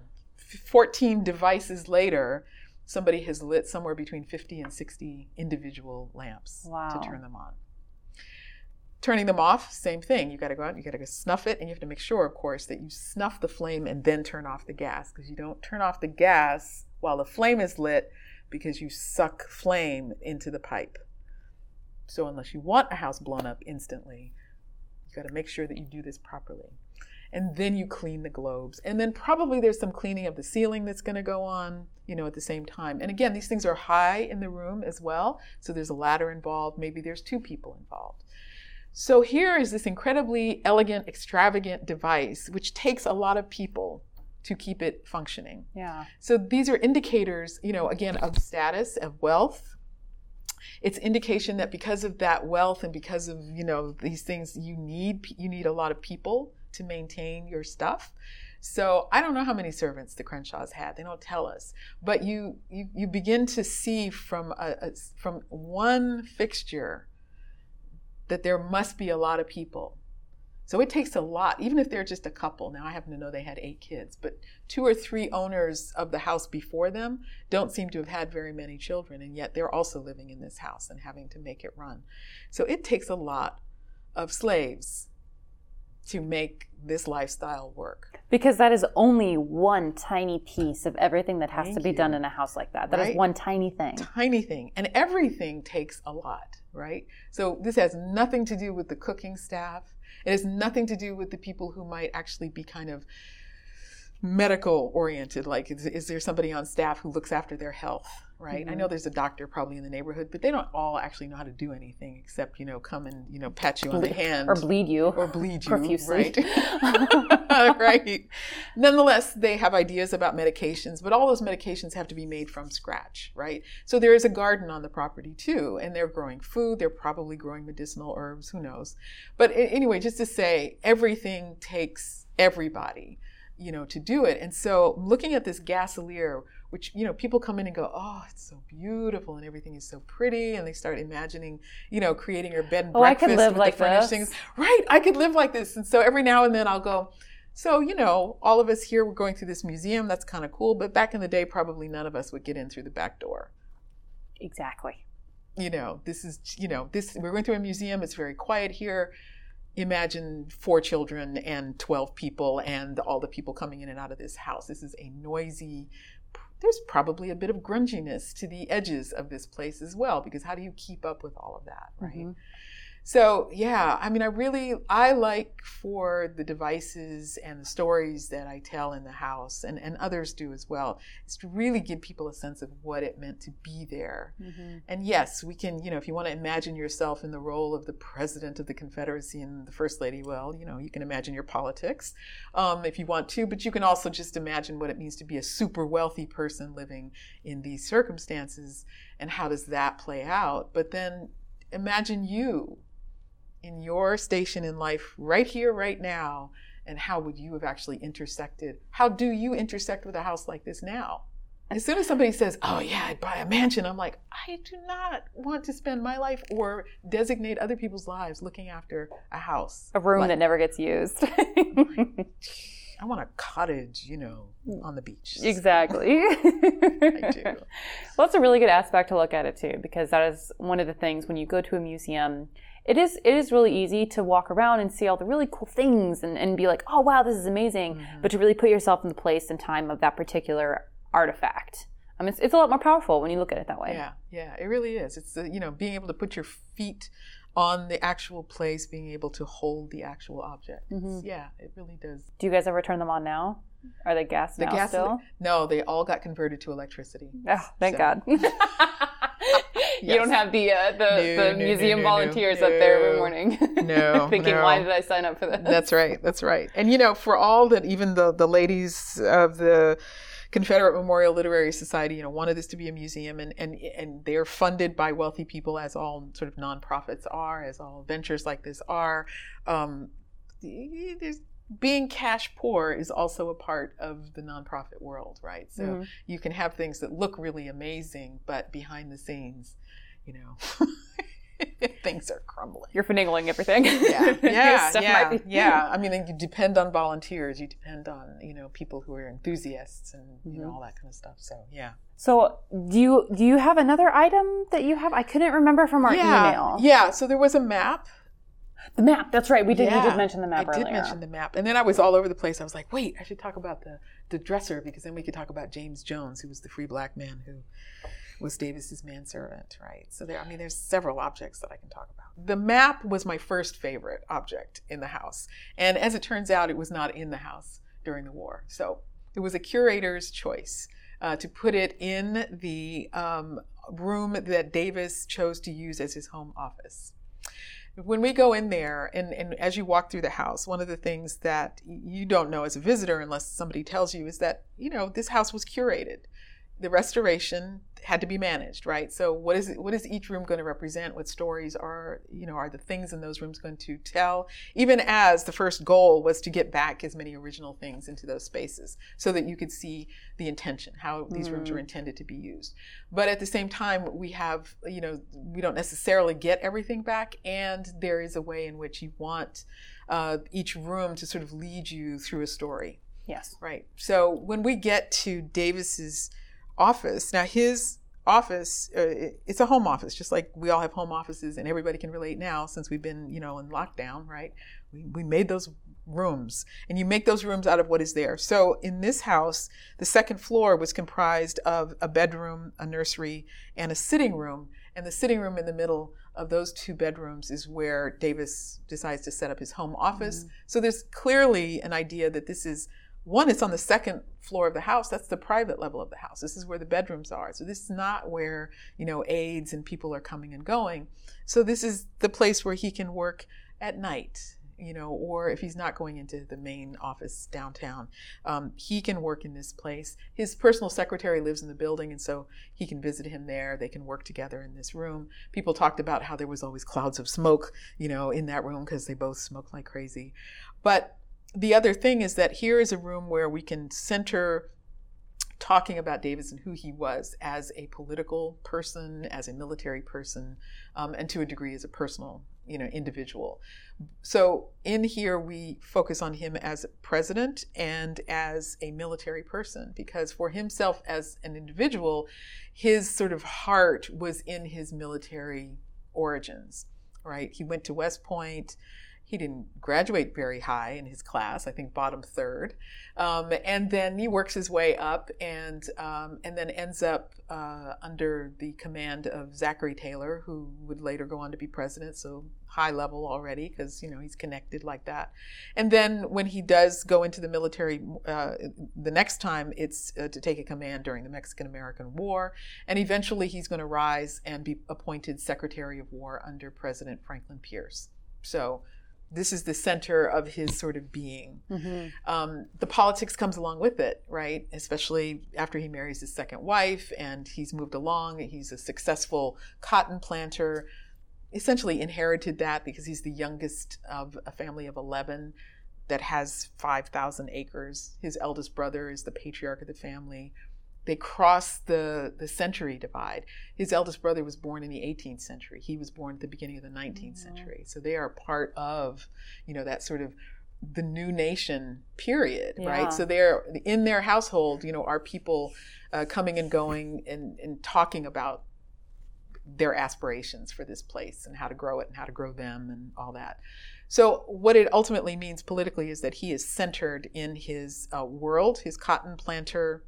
14 devices later, somebody has lit somewhere between 50 and 60 individual lamps to turn them on. Turning them off, same thing. You got to go out, you got to go snuff it, and you have to make sure, of course, that you snuff the flame and then turn off the gas, because you don't turn off the gas while the flame is lit, because you suck flame into the pipe. So unless you want a house blown up instantly, you gotta make sure that you do this properly. And then you clean the globes. And then probably there's some cleaning of the ceiling that's gonna go on, at the same time. And again, these things are high in the room as well. So there's a ladder involved. Maybe there's 2 people involved. So here is this incredibly elegant, extravagant device, which takes a lot of people to keep it functioning. Yeah. So these are indicators, you know, again, of status, of wealth. It's indication that because of that wealth and because of, you know, these things, you need a lot of people to maintain your stuff. So I don't know how many servants the Crenshaws had. They don't tell us. But you begin to see from one fixture that there must be a lot of people. So it takes a lot, even if they're just a couple. Now I happen to know they had 8 kids, but 2 or 3 owners of the house before them don't seem to have had very many children, and yet they're also living in this house and having to make it run. So it takes a lot of slaves to make this lifestyle work. Because that is only one tiny piece of everything that has to be done in a house like that. That is one tiny thing. Tiny thing, and everything takes a lot, right? So this has nothing to do with the cooking staff. It has nothing to do with the people who might actually be kind of medical oriented. Like, is there somebody on staff who looks after their health, right? Mm-hmm. I know there's a doctor probably in the neighborhood, but they don't all actually know how to do anything except, you know, come and, you know, pat you on the hand. Or bleed you. Profusely. Right? Right. Nonetheless, they have ideas about medications, but all those medications have to be made from scratch, right? So there is a garden on the property too, and they're growing food. They're probably growing medicinal herbs, who knows. But anyway, just to say, everything takes everybody, you know, to do it. And so looking at this gaselier, which, you know, people come in and go, oh, it's so beautiful and everything is so pretty. And they start imagining, you know, creating your bed and breakfast. I could live like this. Right. I could live like this. And so every now and then I'll go, so, you know, all of us here, we're going through this museum. That's kind of cool. But back in the day, probably none of us would get in through the back door. Exactly. You know, this is, you know, this, we're going through a museum. It's very quiet here. Imagine 4 children and 12 people and all the people coming in and out of this house. This is a noisy, there's probably a bit of grunginess to the edges of this place as well, because how do you keep up with all of that, right? Mm-hmm. So, yeah, I mean, I like for the devices and the stories that I tell in the house, and others do as well, is to really give people a sense of what it meant to be there. Mm-hmm. And yes, we can, you know, if you want to imagine yourself in the role of the President of the Confederacy and the First Lady, well, you know, you can imagine your politics if you want to, but you can also just imagine what it means to be a super wealthy person living in these circumstances, and how does that play out. But then imagine you in your station in life right here, right now, and how would you have actually intersected? How do you intersect with a house like this now? As soon as somebody says, oh yeah, I'd buy a mansion, I'm like, I do not want to spend my life or designate other people's lives looking after a house. A room that never gets used. I want a cottage, you know, on the beach. Exactly. I do. Well, that's a really good aspect to look at it too, because that is one of the things when you go to a museum, it is really easy to walk around and see all the really cool things and be like, oh, wow, this is amazing. Mm-hmm. But to really put yourself in the place and time of that particular artifact. I mean, it's a lot more powerful when you look at it that way. Yeah, yeah, it really is. It's, you know, being able to put your feet on the actual place, being able to hold the actual object. Mm-hmm. Yeah, it really does. Do you guys ever turn them on now? Are they gas now still? No, they all got converted to electricity. Oh, thank God. You don't have the museum volunteers up there every morning thinking, why did I sign up for this? That's right. And, you know, for all that, even the ladies of the Confederate Memorial Literary Society, you know, wanted this to be a museum, and they're funded by wealthy people, as all sort of nonprofits are, as all ventures like this are. Being cash poor is also a part of the nonprofit world, right? So mm-hmm. you can have things that look really amazing, but behind the scenes, you know, things are crumbling. You're finagling everything. Yeah, yeah. I mean, you depend on volunteers. You depend on, you know, people who are enthusiasts and mm-hmm. you know, all that kind of stuff. So yeah. So do you have another item that you have? I couldn't remember from our email. Yeah. So there was a map. The map, that's right. You did mention the map earlier. I did mention the map. And then I was all over the place. I was like, wait, I should talk about the dresser, because then we could talk about James Jones, who was the free black man who was Davis's manservant, right? So there, I mean, there's several objects that I can talk about. The map was my first favorite object in the house. And as it turns out, it was not in the house during the war. So it was a curator's choice to put it in the room that Davis chose to use as his home office. When we go in there, and as you walk through the house, one of the things that you don't know as a visitor unless somebody tells you is that, you know, this house was curated. The restoration had to be managed, right? So what is each room going to represent? What stories are, you know, are the things in those rooms going to tell? Even as the first goal was to get back as many original things into those spaces so that you could see the intention, how these rooms were intended to be used. But at the same time, we have, you know, we don't necessarily get everything back, and there is a way in which you want each room to sort of lead you through a story. Yes. Right. So when we get to Davis's office. Now, his office, it's a home office, just like we all have home offices, and everybody can relate now since we've been, you know, in lockdown, right? We made those rooms, and you make those rooms out of what is there. So in this house, the second floor was comprised of a bedroom, a nursery, and a sitting room. And the sitting room in the middle of those two bedrooms is where Davis decides to set up his home office. Mm-hmm. So there's clearly an idea that this is one, it's on the second floor of the house. That's the private level of the house. This is where the bedrooms are. So this is not where, you know, aides and people are coming and going. So this is the place where he can work at night, you know, or if he's not going into the main office downtown, he can work in this place. His personal secretary lives in the building, and so he can visit him there. They can work together in this room. People talked about how there was always clouds of smoke, you know, in that room because they both smoked like crazy. But the other thing is that here is a room where we can center talking about Davis and who he was as a political person, as a military person, and to a degree as a personal, you know, individual. So in here we focus on him as a president and as a military person, because for himself as an individual, his sort of heart was in his military origins, right? He went to West Point. He didn't graduate very high in his class, I think bottom third. And then he works his way up and then ends up under the command of Zachary Taylor, who would later go on to be president, so high level already because, you know, he's connected like that. And then when he does go into the military the next time, it's to take a command during the Mexican-American War. And eventually he's going to rise and be appointed Secretary of War under President Franklin Pierce. So this is the center of his sort of being. Mm-hmm. The politics comes along with it, right? Especially after he marries his second wife and he's moved along. He's a successful cotton planter, essentially inherited that because he's the youngest of a family of 11 that has 5,000 acres. His eldest brother is the patriarch of the family. They cross the century divide. His eldest brother was born in the 18th century. He was born at the beginning of the 19th century. So they are part of, you know, that sort of the new nation period, right? So they're in their household, you know, are people coming and going and talking about their aspirations for this place and how to grow it and how to grow them and all that. So what it ultimately means politically is that he is centered in his world, his cotton planter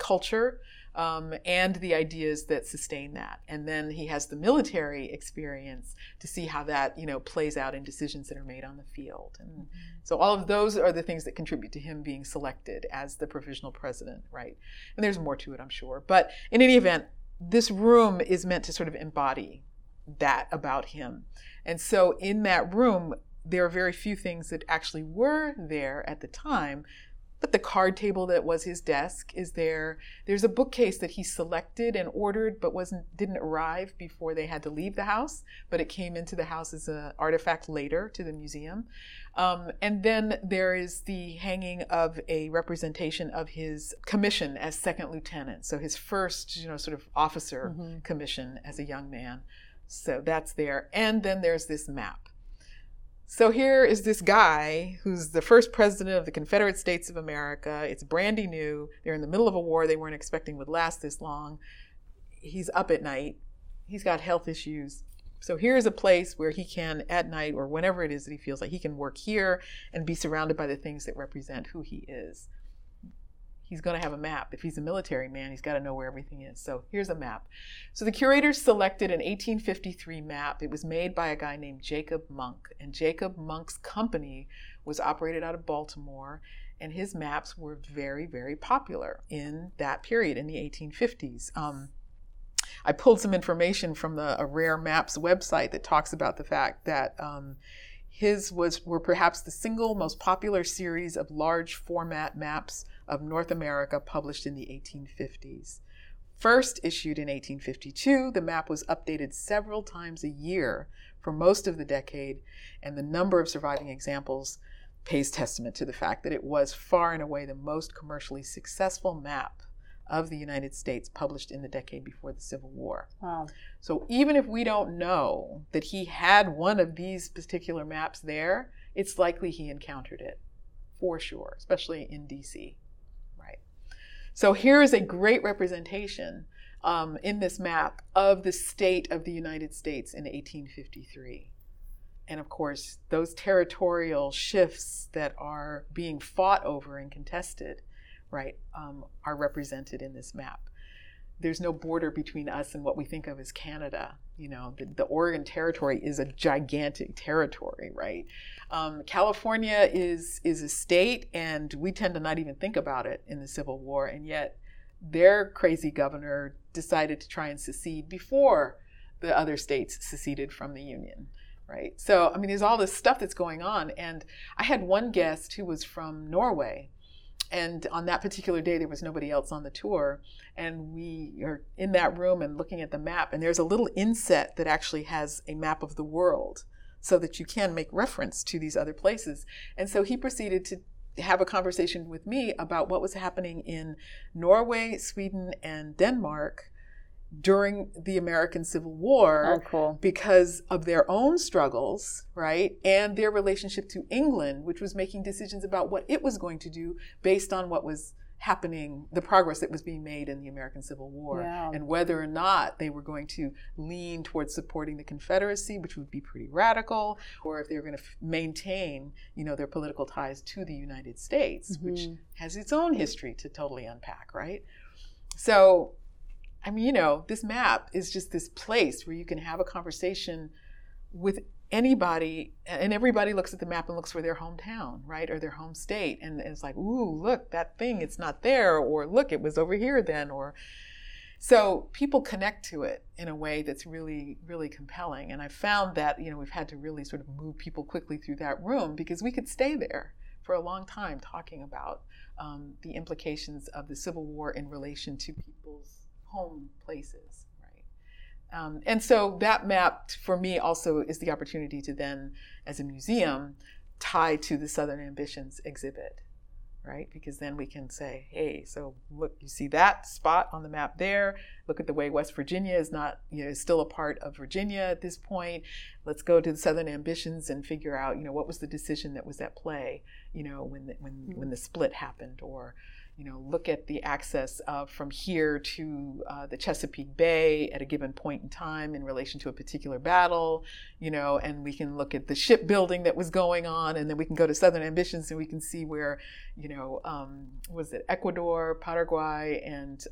culture, and the ideas that sustain that. And then he has the military experience to see how that, you know, plays out in decisions that are made on the field. And so all of those are the things that contribute to him being selected as the provisional president, right? And there's more to it, I'm sure. But in any event, this room is meant to sort of embody that about him. And so in that room, there are very few things that actually were there at the time. But the card table that was his desk is there. There's a bookcase that he selected and ordered, but didn't arrive before they had to leave the house. But it came into the house as an artifact later to the museum. And then there is the hanging of a representation of his commission as second lieutenant. So his first, you know, sort of officer commission as a young man. So that's there. And then there's this map. So here is this guy who's the first president of the Confederate States of America. It's brandy new. They're in the middle of a war they weren't expecting would last this long. He's up at night. He's got health issues. So here's a place where he can, at night or whenever it is that he feels like he can work here and be surrounded by the things that represent who he is. He's going to have a map. If he's a military man, he's got to know where everything is. So here's a map. So the curators selected an 1853 map. It was made by a guy named Jacob Monk. And Jacob Monk's company was operated out of Baltimore. And his maps were very, very popular in that period, in the 1850s. I pulled some information from a Rare Maps website that talks about the fact that his were perhaps the single most popular series of large format maps of North America published in the 1850s. First issued in 1852, the map was updated several times a year for most of the decade, and the number of surviving examples pays testament to the fact that it was far and away the most commercially successful map of the United States published in the decade before the Civil War. Wow. So even if we don't know that he had one of these particular maps there, it's likely he encountered it, for sure, especially in DC, right? So here is a great representation in this map of the state of the United States in 1853. And of course, those territorial shifts that are being fought over and contested, right, are represented in this map. There's no border between us and what we think of as Canada. You know, the Oregon Territory is a gigantic territory, right? California is a state, and we tend to not even think about it in the Civil War, and yet their crazy governor decided to try and secede before the other states seceded from the Union, right? So, I mean, there's all this stuff that's going on, and I had one guest who was from Norway, and on that particular day, there was nobody else on the tour. And we are in that room and looking at the map. And there's a little inset that actually has a map of the world so that you can make reference to these other places. And so he proceeded to have a conversation with me about what was happening in Norway, Sweden, and Denmark during the American Civil War. Oh, cool. Because of their own struggles, right, and their relationship to England, which was making decisions about what it was going to do based on what was happening, the progress that was being made in the American Civil War, yeah, and whether or not they were going to lean towards supporting the Confederacy, which would be pretty radical, or if they were going to maintain, you know, their political ties to the United States, mm-hmm, which has its own history to totally unpack, right? So, I mean, you know, this map is just this place where you can have a conversation with anybody, and everybody looks at the map and looks for their hometown, right, or their home state, and it's like, ooh, look, that thing, it's not there, or look, it was over here then, or... So people connect to it in a way that's really, really compelling, and I found that, you know, we've had to really sort of move people quickly through that room because we could stay there for a long time talking about the implications of the Civil War in relation to people's home places, right? And so that map, for me, also is the opportunity to then, as a museum, tie to the Southern Ambitions exhibit, right? Because then we can say, hey, so look, you see that spot on the map there? Look at the way West Virginia is not, you know, is still a part of Virginia at this point. Let's go to the Southern Ambitions and figure out, you know, what was the decision that was at play, you know, when the split happened, or, you know, look at the access from here to the Chesapeake Bay at a given point in time in relation to a particular battle, you know, and we can look at the shipbuilding that was going on, and then we can go to Southern Ambitions and we can see where, you know, was it Ecuador, Paraguay, and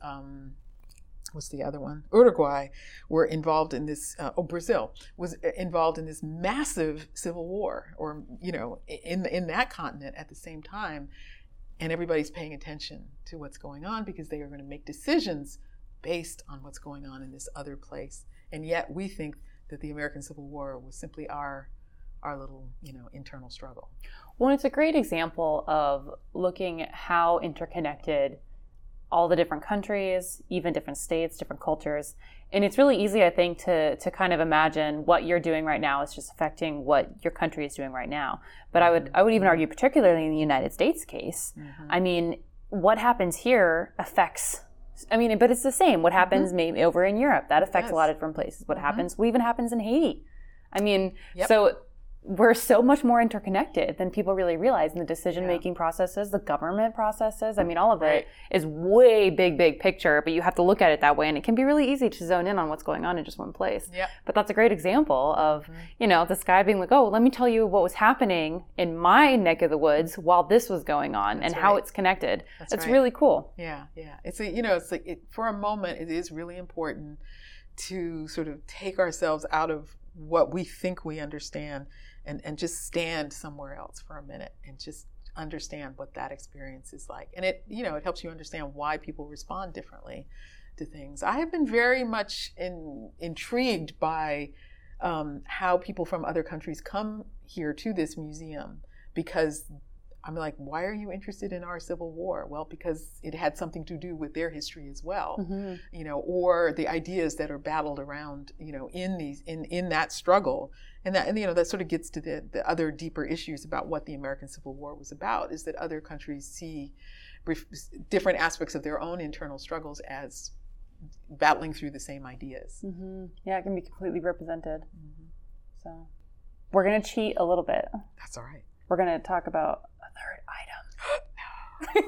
what's the other one? Uruguay were involved in this, Brazil was involved in this massive civil war, or, you know, in that continent at the same time. And everybody's paying attention to what's going on because they are going to make decisions based on what's going on in this other place. And yet we think that the American Civil War was simply our little, you know, internal struggle. Well, it's a great example of looking at how interconnected all the different countries, even different states, different cultures. And it's really easy, I think, to kind of imagine what you're doing right now is just affecting what your country is doing right now. But I would even argue, particularly in the United States case, mm-hmm, I mean, what happens here affects, I mean, but it's the same. What happens, mm-hmm, maybe over in Europe, that affects, yes, a lot of different places. What, mm-hmm, happens, well, even happens in Haiti. I mean, yep, so we're so much more interconnected than people really realize in the decision-making, yeah, processes, the government processes. I mean, all of it, right, is way big picture, but you have to look at it that way, and it can be really easy to zone in on what's going on in just one place. Yeah. But that's a great example of, mm-hmm, you know, this guy being like, oh, let me tell you what was happening in my neck of the woods while this was going on, that's and right, how it's connected. That's right, really cool. Yeah, yeah. It's a, you know, it's like it, for a moment, it is really important to sort of take ourselves out of what we think we understand and just stand somewhere else for a minute and just understand what that experience is like. And it, you know, it helps you understand why people respond differently to things. I have been very much intrigued by how people from other countries come here to this museum, because I'm like, why are you interested in our Civil War? Well, because it had something to do with their history as well, mm-hmm. you know, or the ideas that are battled around, you know, in these in that struggle, and you know that sort of gets to the other deeper issues about what the American Civil War was about. Is that other countries see different aspects of their own internal struggles as battling through the same ideas. Mm-hmm. Yeah, it can be completely represented. Mm-hmm. So we're gonna cheat a little bit. That's all right. We're gonna talk about third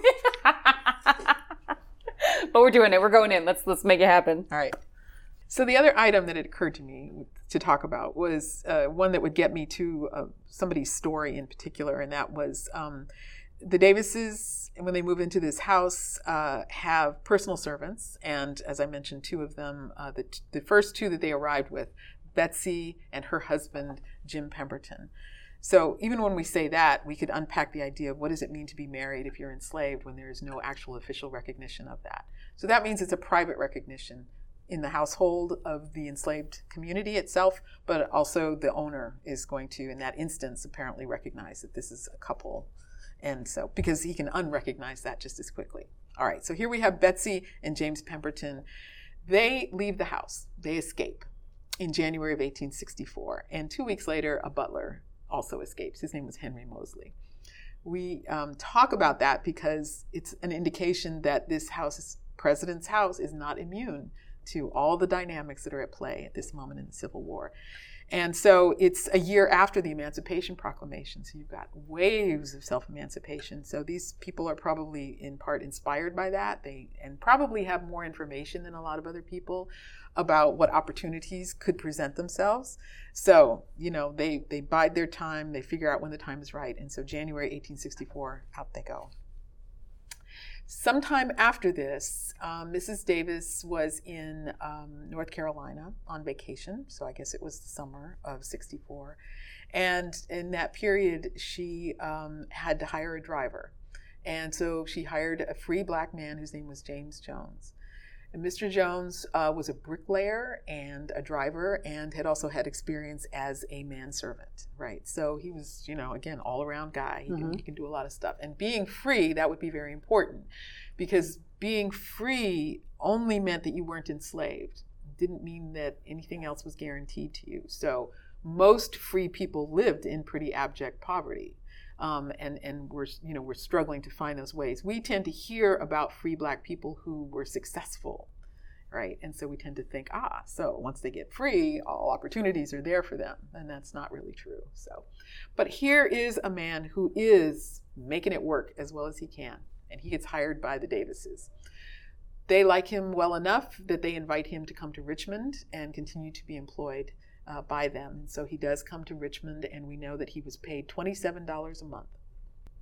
item. But we're doing it. We're going in. Let's make it happen. All right. So the other item that had occurred to me to talk about was one that would get me to somebody's story in particular, and that was the Davises, when they move into this house, have personal servants, and as I mentioned, two of them, the first two that they arrived with, Betsy and her husband, Jim Pemberton. So even when we say that, we could unpack the idea of what does it mean to be married if you're enslaved when there is no actual official recognition of that. So that means it's a private recognition in the household of the enslaved community itself, but also the owner is going to, in that instance, apparently recognize that this is a couple. And so, because he can unrecognize that just as quickly. All right, so here we have Betsy and James Pemberton. They leave the house, they escape in January of 1864. And 2 weeks later, a butler also escapes. His name was Henry Moseley. We talk about that because it's an indication that this house, president's house, is not immune to all the dynamics that are at play at this moment in the Civil War. And so it's a year after the Emancipation Proclamation, so you've got waves of self-emancipation. So these people are probably in part inspired by that. They and probably have more information than a lot of other people about what opportunities could present themselves. So, you know, they bide their time, they figure out when the time is right, and so January 1864, out they go. Sometime after this, Mrs. Davis was in North Carolina on vacation, so I guess it was the summer of 64. And in that period, she had to hire a driver. And so she hired a free black man whose name was James Jones. And Mr. Jones was a bricklayer and a driver and had also had experience as a manservant, right? So he was, you know, again, all-around guy. He, mm-hmm. he can do a lot of stuff. And being free, that would be very important, because being free only meant that you weren't enslaved. It didn't mean that anything else was guaranteed to you. So most free people lived in pretty abject poverty. And we're struggling to find those ways. We tend to hear about free black people who were successful, right? And so we tend to think, so once they get free, all opportunities are there for them, and that's not really true. So, but here is a man who is making it work as well as he can, and he gets hired by the Davises. They like him well enough that they invite him to come to Richmond and continue to be employed by them. And so he does come to Richmond, and we know that he was paid $27 a month.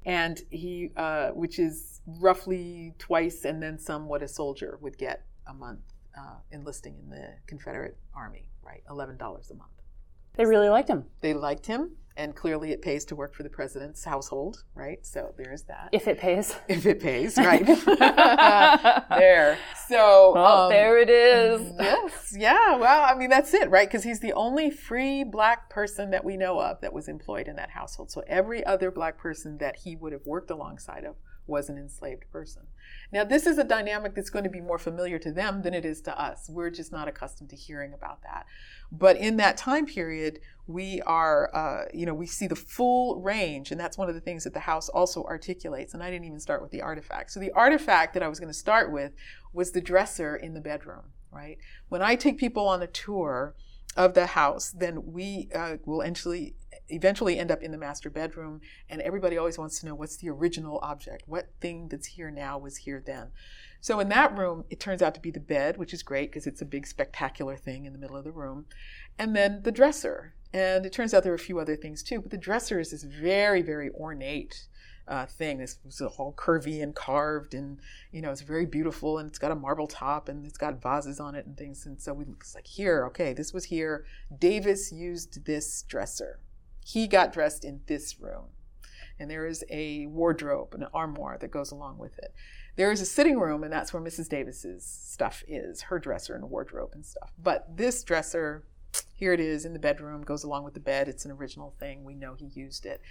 And he, which is roughly twice and then some what a soldier would get a month enlisting in the Confederate Army, right? $11 a month. They really liked him. They liked him, and clearly it pays to work for the president's household, right? So there's that. If it pays. If it pays, right. There. So there it is. Yes. Yeah. Well, I mean, that's it, right? Because he's the only free black person that we know of that was employed in that household. So every other black person that he would have worked alongside of was an enslaved person. Now, this is a dynamic that's going to be more familiar to them than it is to us. We're just not accustomed to hearing about that. But in that time period, we are, we see the full range, and that's one of the things that the house also articulates. And I didn't even start with the artifact. So the artifact that I was going to start with was the dresser in the bedroom, right? When I take people on a tour of the house, then we will eventually end up in the master bedroom, and everybody always wants to know what's the original object, what thing that's here now was here then. So in that room, it turns out to be the bed, which is great because it's a big spectacular thing in the middle of the room, and then the dresser. And it turns out there are a few other things too, but the dresser is this very, very ornate thing. This was all curvy and carved, and it's very beautiful, and it's got a marble top, and it's got vases on it and things. And so it's like, here, okay, this was here. Davis used this dresser. He got dressed in this room, and there is a wardrobe, an armoire that goes along with it. There is a sitting room, and that's where Mrs. Davis's stuff is, her dresser and wardrobe and stuff. But this dresser, here it is in the bedroom, goes along with the bed. It's an original thing. We know he used it.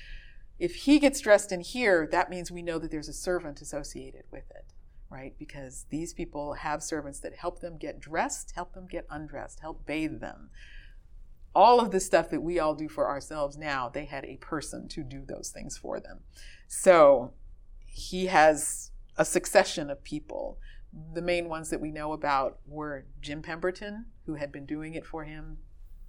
If he gets dressed in here, that means we know that there's a servant associated with it, right? Because these people have servants that help them get dressed, help them get undressed, help bathe them. All of the stuff that we all do for ourselves now, they had a person to do those things for them. So he has a succession of people. The main ones that we know about were Jim Pemberton, who had been doing it for him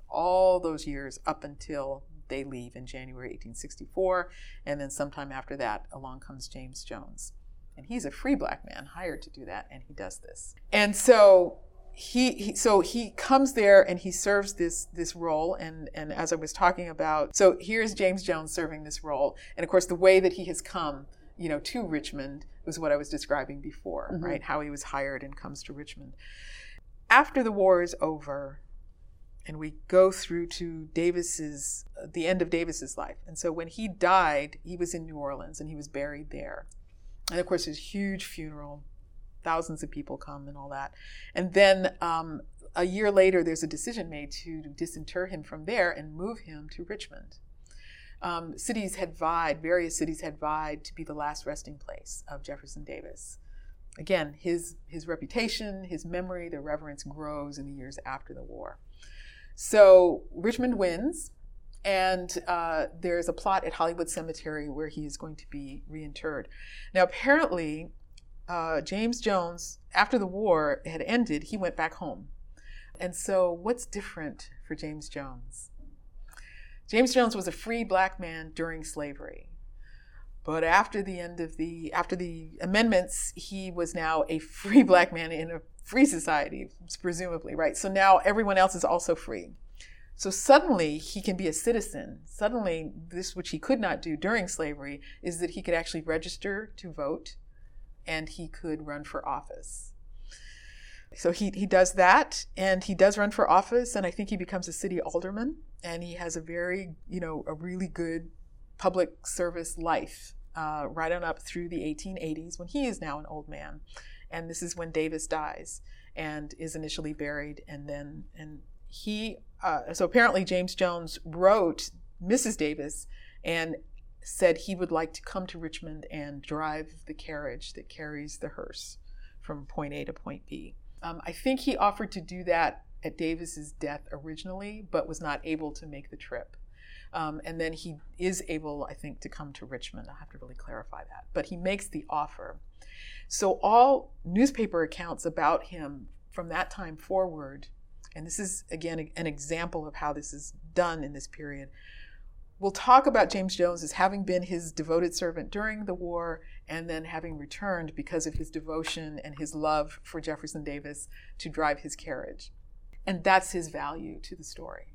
all those years up until they leave in January 1864. And then sometime after that, along comes James Jones. And he's a free black man hired to do that, and he does this. And so he comes there and he serves this role, and as I was talking about, so here's James Jones serving this role, and of course the way that he has come, you know, to Richmond was what I was describing before, mm-hmm. right? How he was hired and comes to Richmond. After the war is over, and we go through to the end of Davis's life, and so when he died, he was in New Orleans and he was buried there, and of course his huge funeral. Thousands of people come and all that. And then a year later, there's a decision made to disinter him from there and move him to Richmond. Various cities had vied to be the last resting place of Jefferson Davis. Again, his reputation, his memory, the reverence grows in the years after the war. So Richmond wins, and there's a plot at Hollywood Cemetery where he is going to be reinterred. Now, apparently, James Jones, after the war had ended, he went back home. And so what's different for James Jones? James Jones was a free black man during slavery. But after the end of after the amendments, he was now a free black man in a free society, presumably, right? So now everyone else is also free. So suddenly he can be a citizen. Suddenly this, which he could not do during slavery, is that he could actually register to vote, and he could run for office. So he does that, and he does run for office, and I think he becomes a city alderman, and he has a very, a really good public service life right on up through the 1880s, when he is now an old man. And this is when Davis dies and is initially buried, so apparently James Jones wrote Mrs. Davis and said he would like to come to Richmond and drive the carriage that carries the hearse from point A to point B. I think he offered to do that at Davis's death originally, but was not able to make the trip. And then he is able, I think, to come to Richmond. I'll have to really clarify that. But he makes the offer. So all newspaper accounts about him from that time forward, and this is, again, an example of how this is done in this period, we'll talk about James Jones as having been his devoted servant during the war and then having returned because of his devotion and his love for Jefferson Davis to drive his carriage. And that's his value to the story.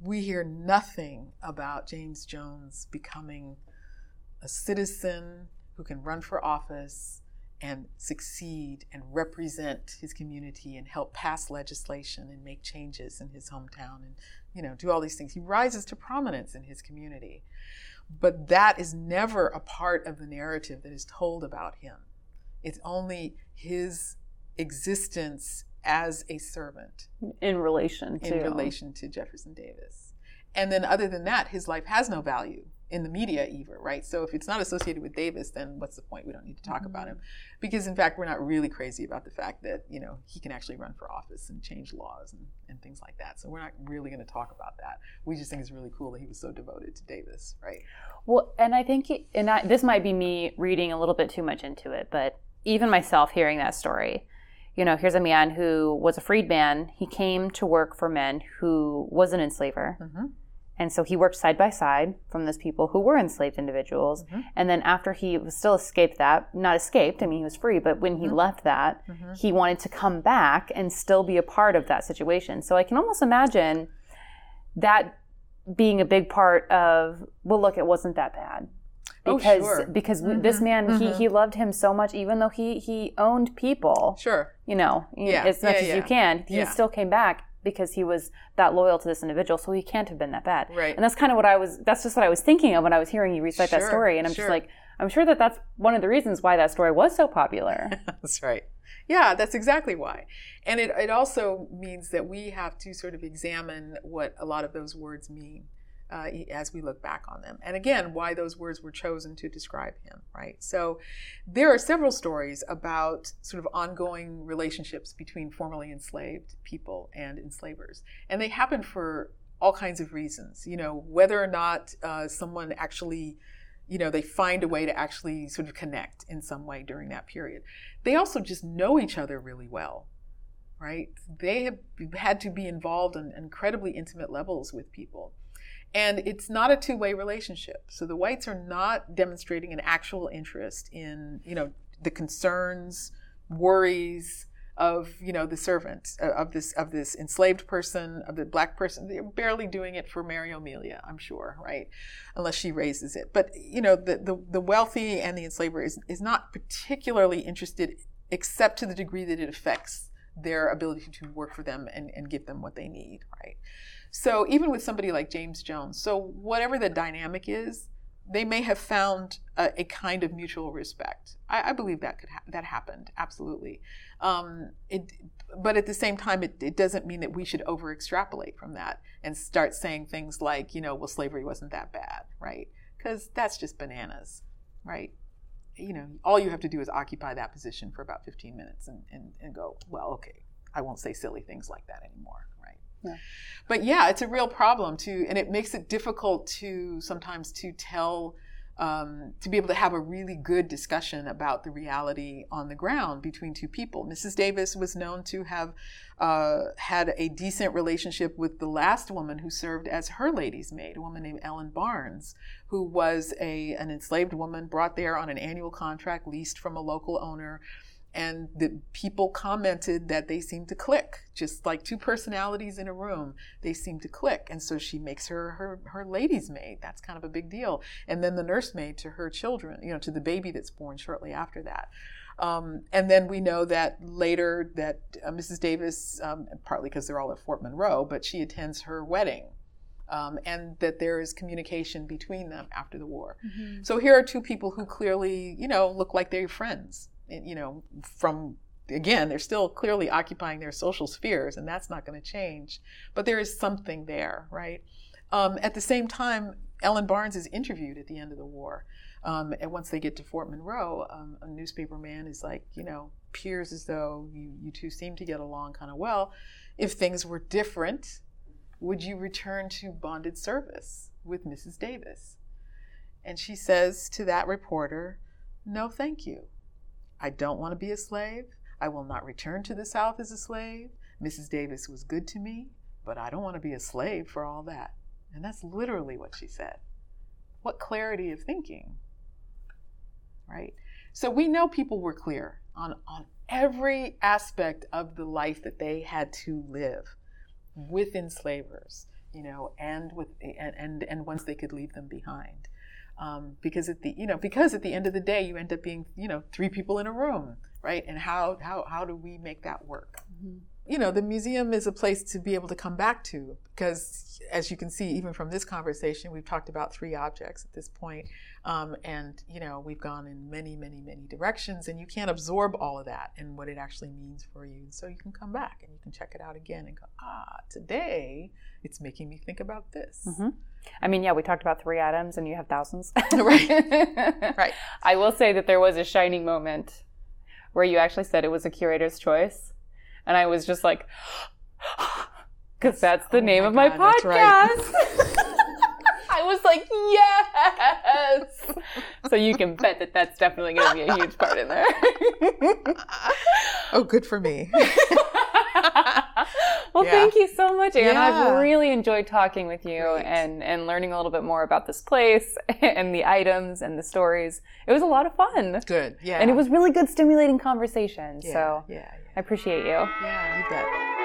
We hear nothing about James Jones becoming a citizen who can run for office and succeed and represent his community and help pass legislation and make changes in his hometown and, do all these things. He rises to prominence in his community. But that is never a part of the narrative that is told about him. It's only his existence as a servant. In relation to Jefferson Davis. And then other than that, his life has no value in the media either, right? So if it's not associated with Davis, then what's the point? We don't need to talk mm-hmm. about him. Because in fact, we're not really crazy about the fact that, he can actually run for office and change laws and things like that. So we're not really gonna talk about that. We just think it's really cool that he was so devoted to Davis, right? Well, and I think, this might be me reading a little bit too much into it, but even myself hearing that story, here's a man who was a freedman. He came to work for men who was an enslaver. Mm-hmm. And so he worked side by side from those people who were enslaved individuals. Mm-hmm. And then after he was still he was free, but when he mm-hmm. left that, mm-hmm. he wanted to come back and still be a part of that situation. So I can almost imagine that being a big part of, well, look, it wasn't that bad. Because, because mm-hmm. this man, mm-hmm. he loved him so much, even though he owned people. Sure. As much as you can, he still came back. Because he was that loyal to this individual, so he can't have been that bad. Right. And that's kind of what I was thinking of when I was hearing you recite that story. And I'm just like, I'm sure that that's one of the reasons why that story was so popular. That's right. Yeah, that's exactly why. And it also means that we have to sort of examine what a lot of those words mean as we look back on them. And again, why those words were chosen to describe him, right? So there are several stories about sort of ongoing relationships between formerly enslaved people and enslavers. And they happen for all kinds of reasons, you know, whether or not someone actually, you know, they find a way to actually sort of connect in some way during that period. They also just know each other really well, right? They have had to be involved on incredibly intimate levels with people. And it's not a two-way relationship. So the whites are not demonstrating an actual interest in, you know, the concerns, worries of, you know, the servant, of this enslaved person, of the black person. They're barely doing it for Mary Amelia, I'm sure, right? Unless she raises it. But, you know, the wealthy and the enslaver is not particularly interested, except to the degree that it affects their ability to work for them and give them what they need, right? So even with somebody like James Jones, so whatever the dynamic is, they may have found a kind of mutual respect. I believe that that happened, absolutely. But at the same time, it doesn't mean that we should over-extrapolate from that and start saying things like, you know, well, slavery wasn't that bad, right? Because that's just bananas, right? You know, all you have to do is occupy that position for about 15 minutes and go, well, okay, I won't say silly things like that anymore, right? Yeah. But yeah, it's a real problem and it makes it difficult to sometimes to tell, to be able to have a really good discussion about the reality on the ground between two people. Mrs. Davis was known to have had a decent relationship with the last woman who served as her lady's maid, a woman named Ellen Barnes, who was an enslaved woman brought there on an annual contract leased from a local owner. And the people commented that they seemed to click, just like two personalities in a room. They seemed to click, and so she makes her lady's maid. That's kind of a big deal. And then the nursemaid to her children, you know, to the baby that's born shortly after that. And then we know that later that Mrs. Davis, partly because they're all at Fort Monroe, but she attends her wedding. And that there is communication between them after the war. Mm-hmm. So here are two people who clearly, you know, look like they're friends. You know, from, again, they're still clearly occupying their social spheres, and that's not going to change. But there is something there, right? At the same time, Ellen Barnes is interviewed at the end of the war. And once they get to Fort Monroe, a newspaper man is like, you know, appears as though you two seem to get along kind of well. If things were different, would you return to bonded service with Mrs. Davis? And she says to that reporter, no, thank you. I don't want to be a slave. I will not return to the South as a slave. Mrs. Davis was good to me, but I don't want to be a slave for all that. And that's literally what she said. What clarity of thinking, right? So we know people were clear on every aspect of the life that they had to live with enslavers, you know, and once they could leave them behind. Because at the end of the day, you end up being, you know, three people in a room, right? And how do we make that work? Mm-hmm. You know, the museum is a place to be able to come back to, because as you can see, even from this conversation, we've talked about three objects at this point. And, you know, we've gone in many, many, many directions, and you can't absorb all of that and what it actually means for you. So you can come back and you can check it out again and go, today it's making me think about this. Mm-hmm. I mean, yeah, we talked about three items and you have thousands. Right. Right. I will say that there was a shining moment where you actually said it was a curator's choice. And I was just like, because that's the name of my podcast. Right. I was like, yes. So you can bet that that's definitely going to be a huge part in there. Oh, good for me. Well, yeah. Thank you so much, Anne. Yeah. I've really enjoyed talking with you and learning a little bit more about this place and the items and the stories. It was a lot of fun. Good, yeah. And it was really good, stimulating conversation. Yeah. So yeah. I appreciate you. Yeah, you bet.